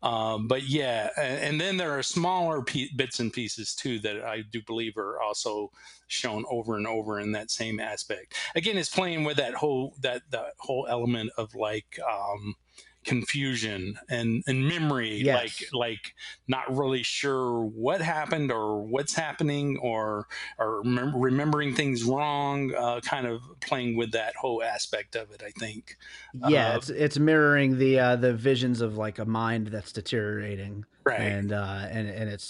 But yeah, and then there are smaller bits and pieces too that I do believe are also shown over and over in that same aspect. Again, it's playing with that whole element of like confusion and memory, like not really sure what happened or what's happening or remembering things wrong, kind of playing with that whole aspect of it, I think. Yeah, it's mirroring the visions of like a mind that's deteriorating, right? And it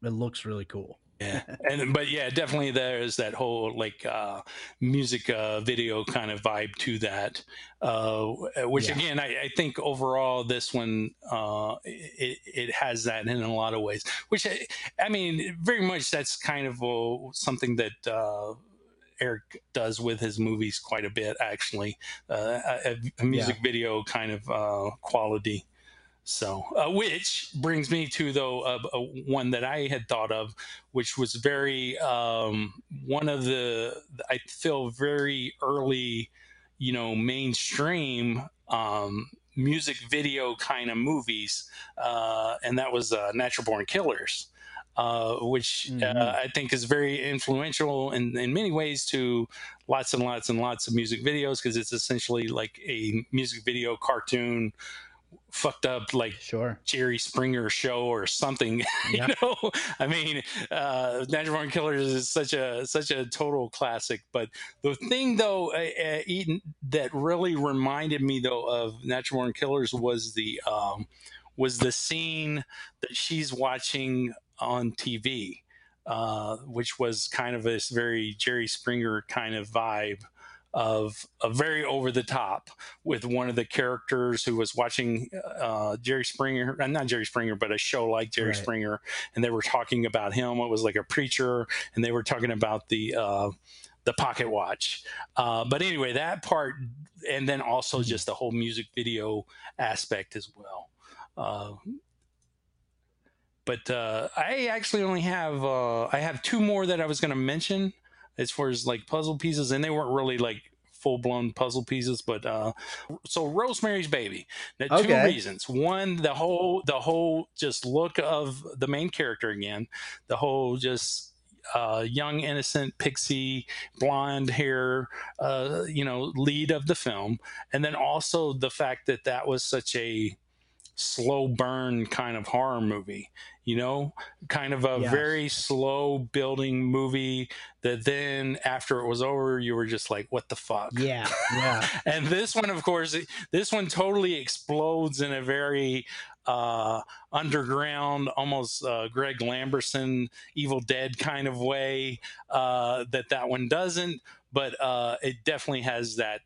looks really cool. Yeah, but definitely there is that whole like music video kind of vibe to that, which again I think overall this one it has that in a lot of ways. Which I mean, very much that's kind of something that Eric does with his movies quite a bit, actually, a music video kind of quality. So, which brings me to though one that I had thought of, which was very one of the, I feel, very early, mainstream music video kind of movies, and that was Natural Born Killers, which I think is very influential in many ways to lots and lots and lots of music videos, because it's essentially like a music video cartoon. Fucked up, like Jerry Springer show or something. Yep. I mean, Natural Born Killers is such a total classic. But the thing though, that really reminded me though of Natural Born Killers was the scene that she's watching on TV, which was kind of this very Jerry Springer kind of vibe. Of a very over the top, with one of the characters who was watching a show like Jerry Springer, and they were talking about him. It was like a preacher, and they were talking about the pocket watch. But anyway, that part, and then also just the whole music video aspect as well. But I actually only have I have two more that I was going to mention. As far as like puzzle pieces, and they weren't really like full-blown puzzle pieces, but so Rosemary's Baby. Now, two reasons. One, the whole just look of the main character again, the whole just young, innocent, pixie, blonde hair, lead of the film, and then also the fact that was such a slow burn kind of horror movie, kind of a very slow building movie that then after it was over, you were just like, what the fuck? Yeah. And this one, of course, totally explodes in a very underground, almost Greg Lamberson, Evil Dead kind of way, that one doesn't. But it definitely has that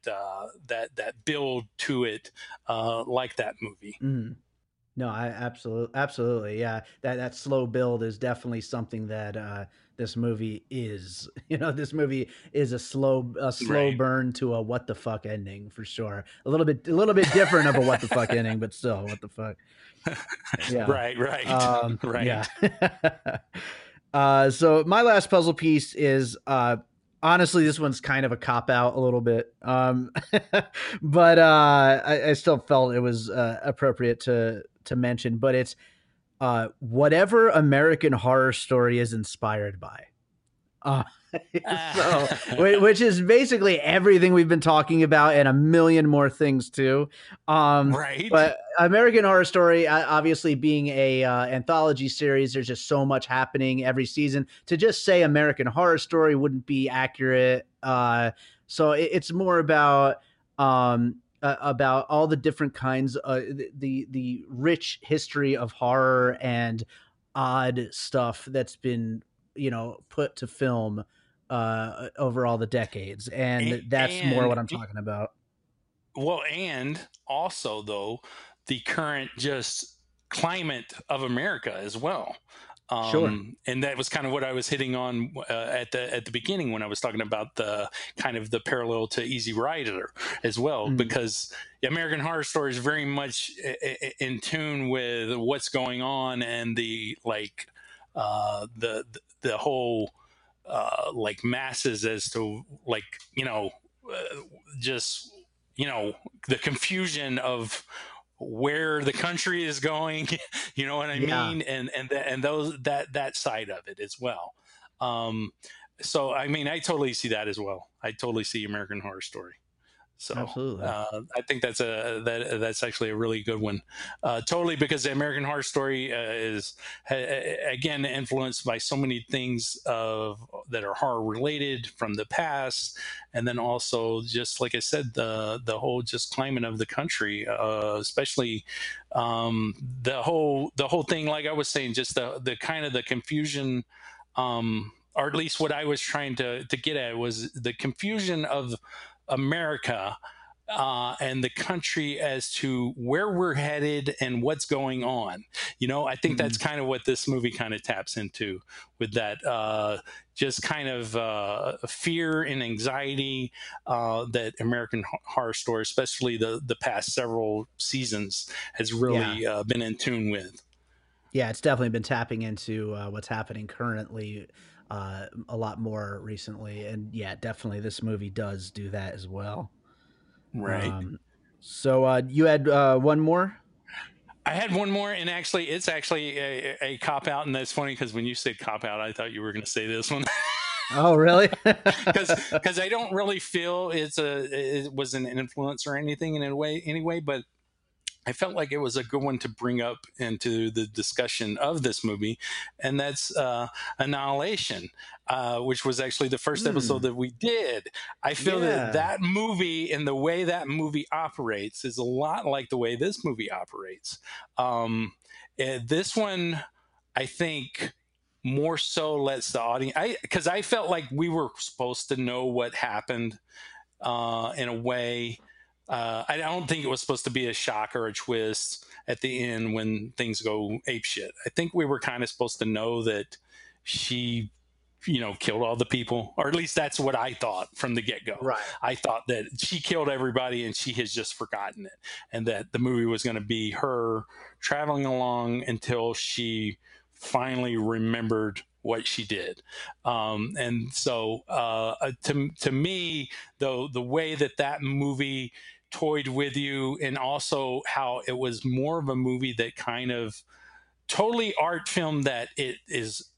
build to it, like that movie. Mm. No, I absolutely, yeah. That slow build is definitely something that this movie is. This movie is a slow burn to a what the fuck ending for sure. A little bit different of a what the fuck ending, but still what the fuck. Yeah. Right. Right. Yeah. So my last puzzle piece is. Honestly, this one's kind of a cop-out a little bit, but I still felt it was appropriate to mention, but it's whatever American Horror Story is inspired by. So, which is basically everything we've been talking about and a million more things too. But American Horror Story, obviously being a anthology series, there's just so much happening every season. To just say American Horror Story wouldn't be accurate. So it's more about all the different kinds, the rich history of horror and odd stuff that's been put to film over all the decades. And that's more what I'm talking about. Well, and also, though, the current just climate of America as well. Sure. And that was kind of what I was hitting on at the beginning when I was talking about the kind of the parallel to Easy Rider as well, because American Horror Story is very much in tune with what's going on and the like the whole like masses as to like, you know, just, you know, the confusion of where the country is going, you know what I mean? And those, that side of it as well. So, I mean, I totally see that as well. I totally see American Horror Story. So I think that's actually a really good one. Totally. Because the American Horror Story is again, influenced by so many things that are horror related from the past. And then also just, like I said, the whole just climate of the country, especially the whole thing, like I was saying, just the kind of the confusion, or at least what I was trying to get at was the confusion of America and the country as to where we're headed and what's going on. You know, I think that's kind of what this movie kind of taps into with that just kind of fear and anxiety that American Horror Story, especially the past several seasons, has really been in tune with. Yeah, it's definitely been tapping into what's happening currently a lot more recently. And yeah, definitely this movie does do that as well. Right. So you had one more? I had one more, and actually it's actually a cop-out. And that's funny because when you said cop-out, I thought you were going to say this one. Oh, really? Because I don't really feel it was an influence or anything in a way anyway, but I felt like it was a good one to bring up into the discussion of this movie, and that's Annihilation, which was actually the first episode that we did. I feel that movie and the way that movie operates is a lot like the way this movie operates. This one, I think, more so lets the audience... Because I felt like we were supposed to know what happened in a way... I don't think it was supposed to be a shock or a twist at the end when things go apeshit. I think we were kind of supposed to know that she, you know, killed all the people, or at least that's what I thought from the get-go. Right. I thought that she killed everybody and she has just forgotten it, and that the movie was going to be her traveling along until she finally remembered what she did. And so to me, though, the way that movie toyed with you, and also how it was more of a movie that kind of totally art film, that it is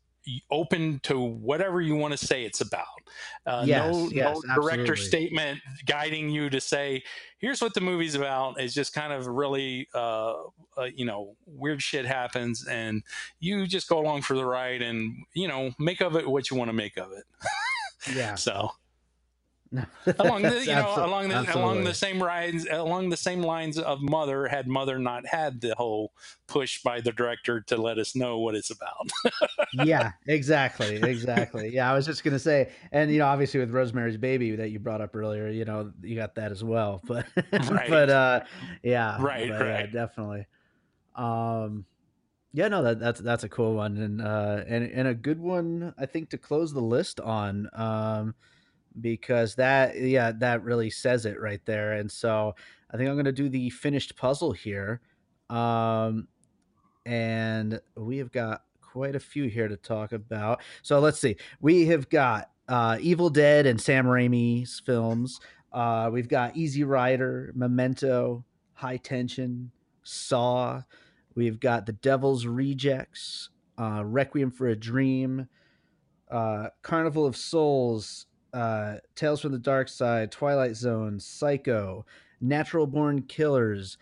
open to whatever you want to say it's about. No director statement guiding you to say, here's what the movie's about. It's just kind of really, you know, weird shit happens and you just go along for the ride and, you know, make of it what you want to make of it. Yeah. So along the same lines of Mother, had Mother not had the whole push by the director to let us know what it's about. Yeah, exactly. Yeah, I was just gonna say, and you know, obviously with Rosemary's Baby that you brought up earlier, you know, you got that as well. But yeah, definitely. Yeah, no, that's a cool one, and a good one I think to close the list on. Because that really says it right there. And so I think I'm going to do the finished puzzle here. And we have got quite a few here to talk about. So let's see. We have got Evil Dead and Sam Raimi's films. We've got Easy Rider, Memento, High Tension, Saw. We've got The Devil's Rejects, Requiem for a Dream, Carnival of Souls, Tales from the Dark Side, Twilight Zone, Psycho, Natural Born Killers,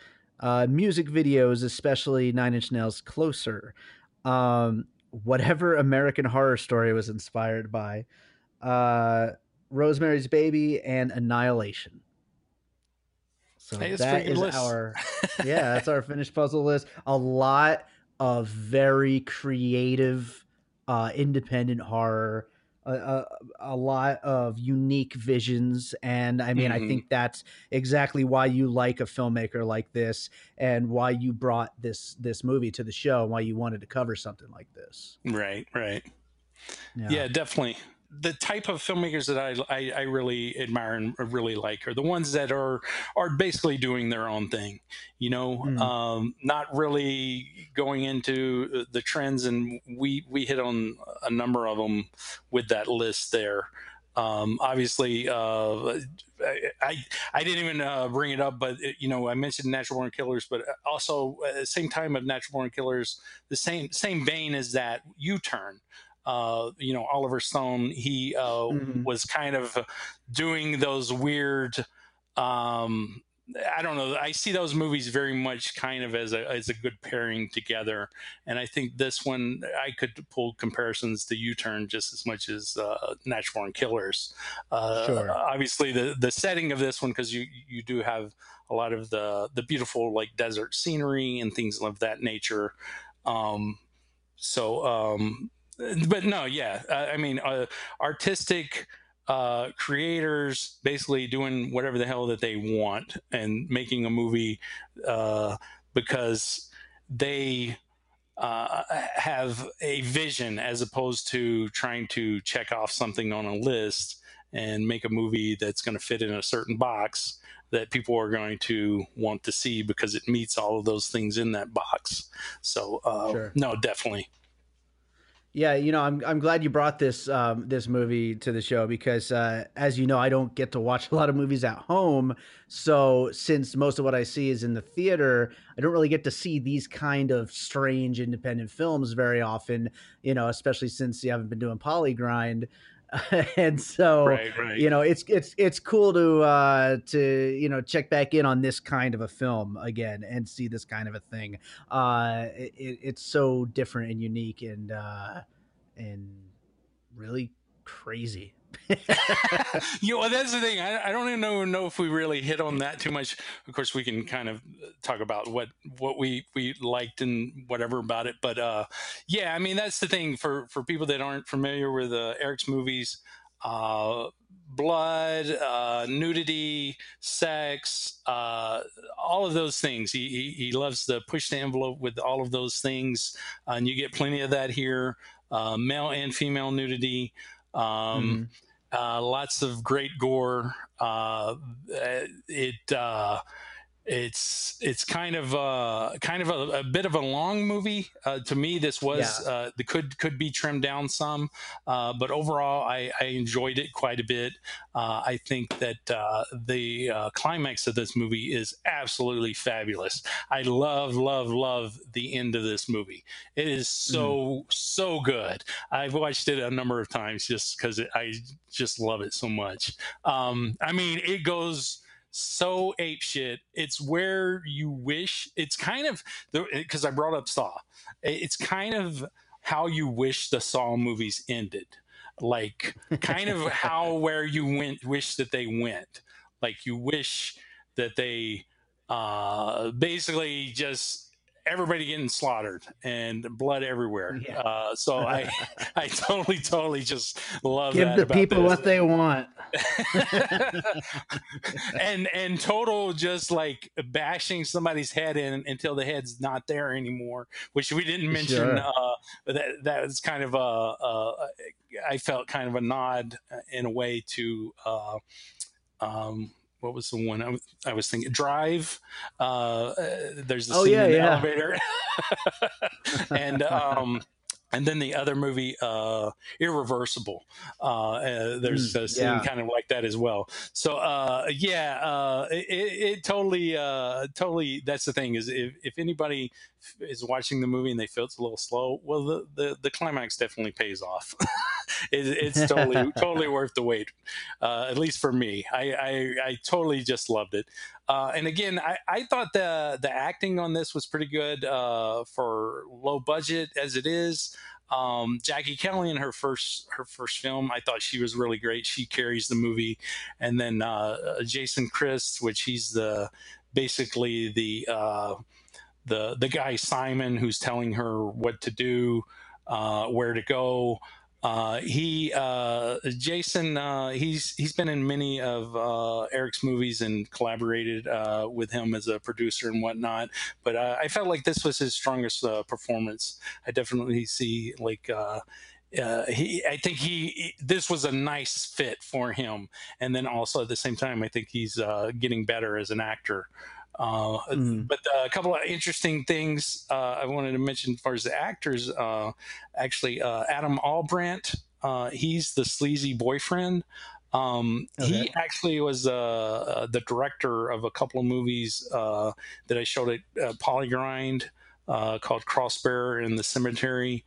music videos, especially Nine Inch Nails' Closer, whatever American Horror Story was inspired by, Rosemary's Baby, and Annihilation. So that's our finished puzzle list. A lot of very creative, independent horror a lot of unique visions. And I mean, I think that's exactly why you like a filmmaker like this and why you brought this movie to the show and why you wanted to cover something like this. Right, right. Yeah, yeah, definitely. The type of filmmakers that I really admire and really like are the ones that are basically doing their own thing, you know, not really going into the trends. And we hit on a number of them with that list there. Obviously, I didn't even bring it up, but you know, I mentioned Natural Born Killers, but also at the same time of Natural Born Killers, the same vein as that U-turn. You know, Oliver Stone, he was kind of doing those weird, I don't know, I see those movies very much kind of as a good pairing together. And I think this one, I could pull comparisons to U-Turn just as much as Natural Born Killers. Sure. Obviously, the setting of this one, because you do have a lot of the beautiful, like, desert scenery and things of that nature. But no, yeah, I mean, artistic creators basically doing whatever the hell that they want and making a movie because they have a vision as opposed to trying to check off something on a list and make a movie that's going to fit in a certain box that people are going to want to see because it meets all of those things in that box. So, sure. No, definitely. Yeah, you know, I'm glad you brought this this movie to the show because, as you know, I don't get to watch a lot of movies at home. So since most of what I see is in the theater, I don't really get to see these kind of strange independent films very often, you know, especially since you haven't been doing Polygrind. And so, right. You know, it's cool to, you know, check back in on this kind of a film again and see this kind of a thing. It's so different and unique and really crazy. You know, that's the thing. I don't even know if we really hit on that too much. Of course, we can kind of talk about what we liked and whatever about it. But yeah, I mean, that's the thing for people that aren't familiar with Eric's movies: blood, nudity, sex, all of those things. He loves to push the envelope with all of those things, and you get plenty of that here: male and female nudity. Lots of great gore. It's kind of a bit of a long movie. To me, this was, the could be trimmed down some, but overall I enjoyed it quite a bit. I think that, the climax of this movie is absolutely fabulous. I love the end of this movie. It is so good. I've watched it a number of times just cause I just love it so much. I mean, it goes so apeshit. It's where you wish. It's kind of, because I brought up Saw, it's kind of how you wish the Saw movies ended, like kind of where you wish that they went. Like you wish that they basically just everybody getting slaughtered and blood everywhere. Yeah. So I totally just love that. Give the people what they want. and total just like bashing somebody's head in until the head's not there anymore, which we didn't mention. Sure. That was kind of I felt kind of a nod in a way to what was the one I was thinking? Drive. There's the scene in the elevator. And then the other movie, Irreversible. There's a scene kind of like that as well. So it totally. That's the thing is, if anybody is watching the movie and they feel it's a little slow, well, the climax definitely pays off. It's totally worth the wait. At least for me, I totally just loved it. And again, I thought the acting on this was pretty good for low budget as it is. Jackie Kelly in her first film, I thought she was really great. She carries the movie. And then Jason Christ, which he's basically the guy Simon who's telling her what to do, where to go. Jason, he's been in many of Eric's movies and collaborated with him as a producer and whatnot, but I felt like this was his strongest performance. I definitely see like I think this was a nice fit for him, and then also at the same time I think he's getting better as an actor. But a couple of interesting things I wanted to mention as far as the actors. Actually, Adam Albrandt, he's the sleazy boyfriend. He actually was the director of a couple of movies that I showed at Polygrind called Crossbearer and the Cemetery,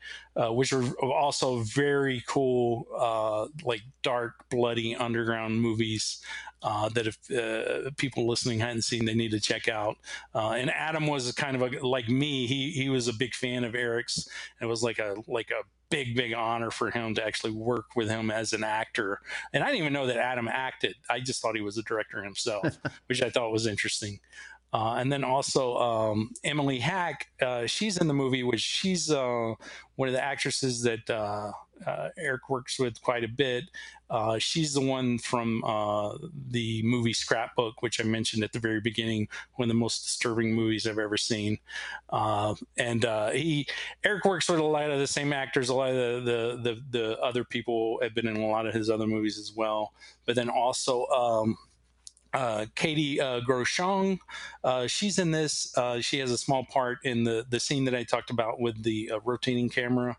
which are also very cool, like dark, bloody underground movies. That if people listening hadn't seen, they need to check out. And Adam was kind of a, like me. He was a big fan of Eric's. It was like a big honor for him to actually work with him as an actor. And I didn't even know that Adam acted. I just thought he was a director himself, which I thought was interesting. And then also Emily Hack, she's in the movie, which she's one of the actresses that Eric works with quite a bit. She's the one from the movie Scrapbook, which I mentioned at the very beginning, one of the most disturbing movies I've ever seen. Eric works with a lot of the same actors. A lot of the other people have been in a lot of his other movies as well. But then also... Katie Groshong, she's in this. She has a small part in the scene that I talked about with the rotating camera.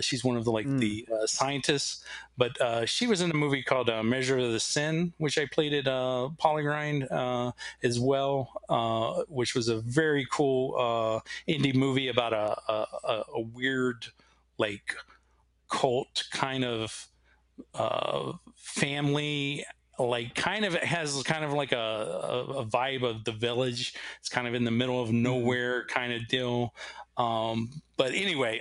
She's one of the scientists, but she was in a movie called Measure of the Sin, which I played at Polygrind as well, which was a very cool indie movie about a weird, like, cult kind of family. Like kind of, it has kind of like a vibe of The Village. It's kind of in the middle of nowhere kind of deal. But anyway,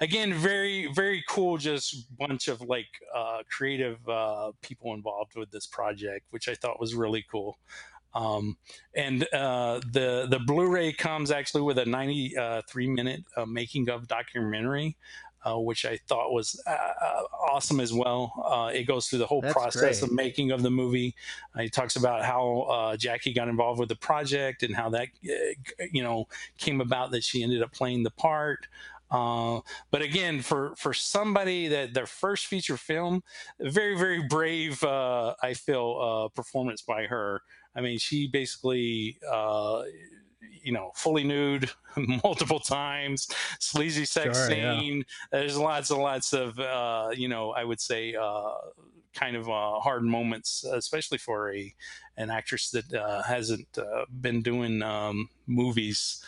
again, very, very cool. Just bunch of like creative people involved with this project, which I thought was really cool. The Blu-ray comes actually with a 93-minute making of documentary. Which I thought was awesome as well. It goes through the whole process of making of the movie. It talks about how Jackie got involved with the project and how that, came about that she ended up playing the part. But again, for somebody that their first feature film, very, very brave, I feel, performance by her. I mean, she basically... fully nude multiple times, sleazy sex scene. Yeah. There's lots of, I would say kind of hard moments, especially for an actress that hasn't been doing movies.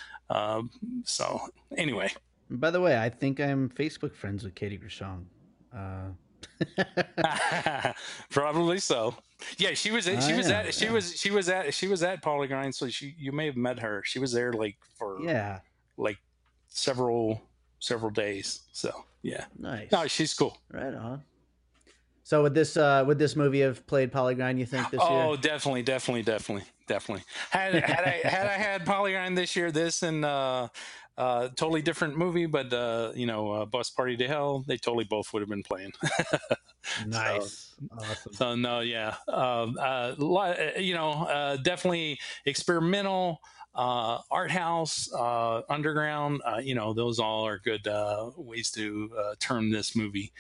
So anyway. By the way, I think I'm Facebook friends with Katie Groshong. Probably so. Yeah, she was at Polygrind, so you may have met her. She was there like for several days. So yeah, nice. No, she's cool. Right on. So would this movie have played Polygrind, you think, this year? Oh, definitely. Had I had Polygrind this year, this and totally different movie, but Bus Party to Hell, they totally both would have been playing. Nice. So, awesome. So no, yeah. Definitely experimental, art house, underground, those all are good ways to term this movie.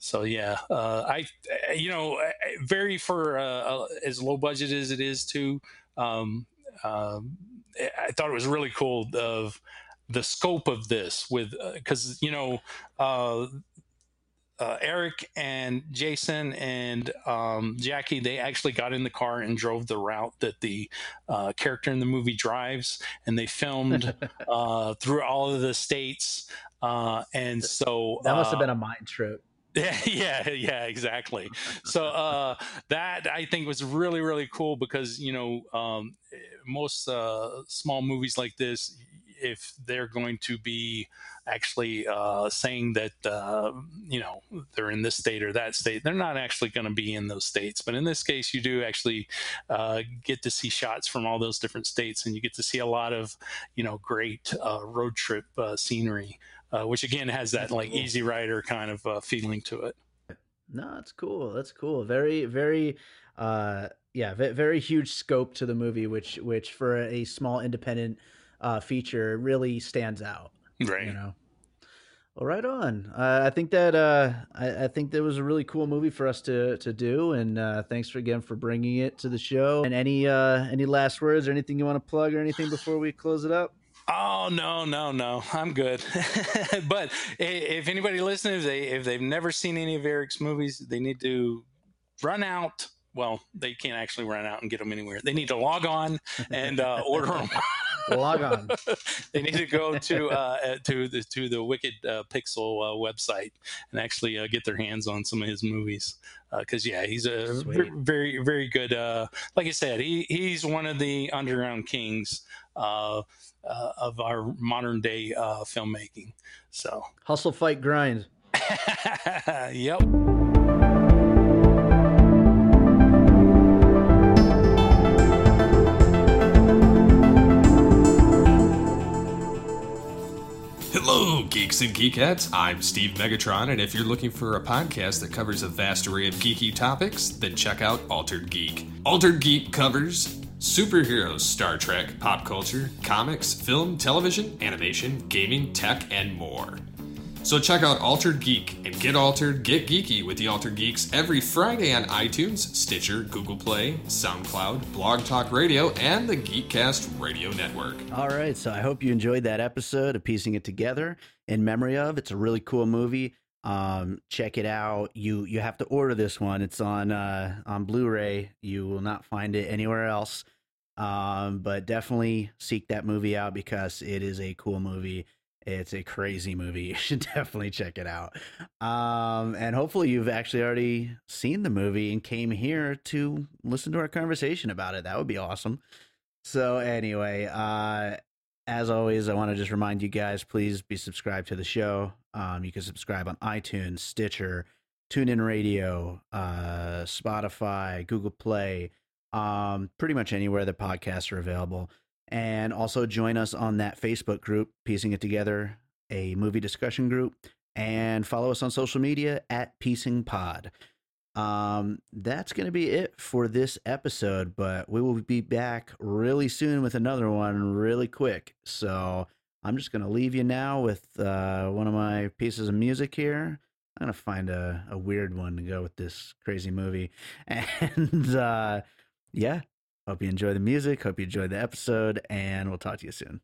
So yeah, as low budget as it is too, I thought it was really cool of the scope of this with, cause Eric and Jason and Jackie, they actually got in the car and drove the route that the character in the movie drives, and they filmed through all of the states. And so that must've been a mind trip. Yeah, exactly. So that I think was really, really cool because, most small movies like this, if they're going to be actually saying that, you know, they're in this state or that state, they're not actually going to be in those states. But in this case, you do actually get to see shots from all those different states, and you get to see a lot of, you know, great road trip scenery, which again has that like Easy Rider kind of feeling to it. No, that's cool. That's cool. Very, very, yeah, very huge scope to the movie, which for a small independent feature really stands out. Right. You know. Well, right on. I think that I think that was a really cool movie for us to do, and thanks again for bringing it to the show. And any last words or anything you want to plug or anything before we close it up? Oh, no, I'm good. But if anybody listening, if they've never seen any of Eric's movies, they need to run out. Well, they can't actually run out and get them anywhere. They need to log on and order them. Log on. They need to go to the Wicked Pixel website and actually get their hands on some of his movies, because yeah, he's a very, very good. Like I said, he's one of the underground kings of our modern day filmmaking. So hustle, fight, grind. Yep. Hello, geeks and geekettes. I'm Steve Megatron, and if you're looking for a podcast that covers a vast array of geeky topics, then check out Altered Geek. Altered Geek covers superheroes, Star Trek, pop culture, comics, film, television, animation, gaming, tech, and more. So check out Altered Geek and get altered, get geeky with the Altered Geeks every Friday on iTunes, Stitcher, Google Play, SoundCloud, Blog Talk Radio, and the Geekcast Radio Network. All right, so I hope you enjoyed that episode of Piecing It Together. In Memory Of, it's a really cool movie. Check it out. You have to order this one. It's on Blu-ray. You will not find it anywhere else. But definitely seek that movie out because it is a cool movie. It's a crazy movie. You should definitely check it out. And hopefully you've actually already seen the movie and came here to listen to our conversation about it. That would be awesome. So anyway, as always, I want to just remind you guys, please be subscribed to the show. You can subscribe on iTunes, Stitcher, TuneIn Radio, Spotify, Google Play, pretty much anywhere the podcasts are available. And also join us on that Facebook group, Piecing It Together, a movie discussion group, and follow us on social media at Piecing Pod. That's going to be it for this episode, but we will be back really soon with another one really quick. So I'm just going to leave you now with one of my pieces of music here. I'm going to find a weird one to go with this crazy movie. And yeah. Hope you enjoy the music. Hope you enjoyed the episode, and we'll talk to you soon.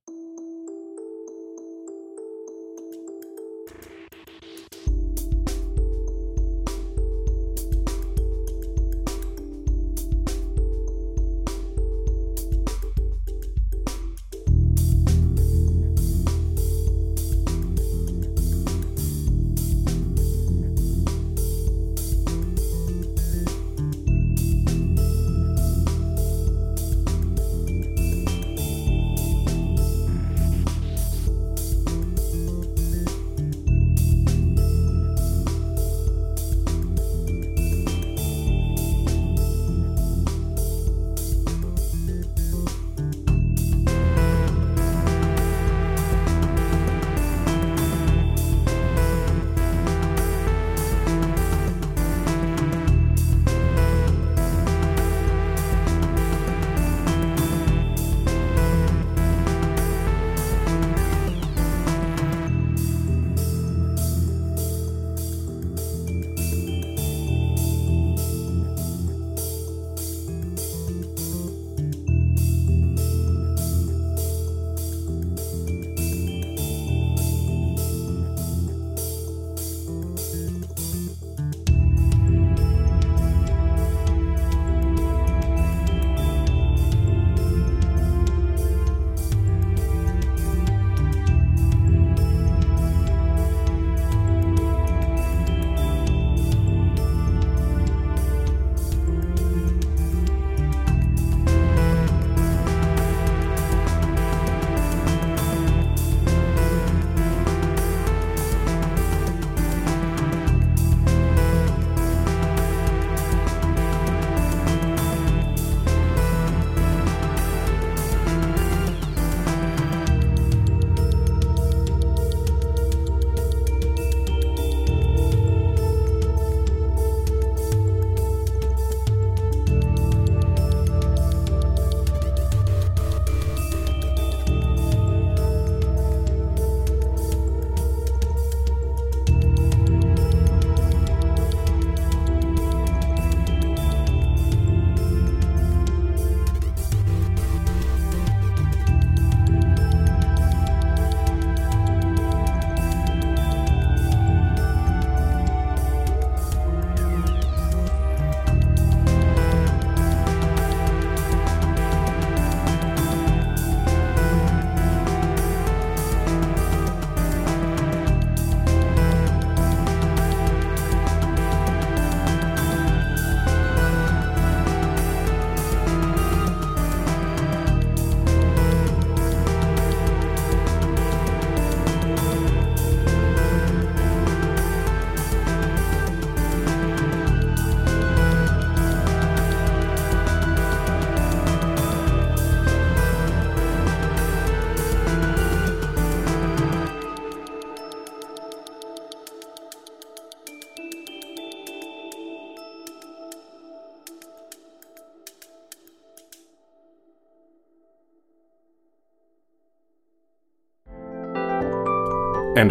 and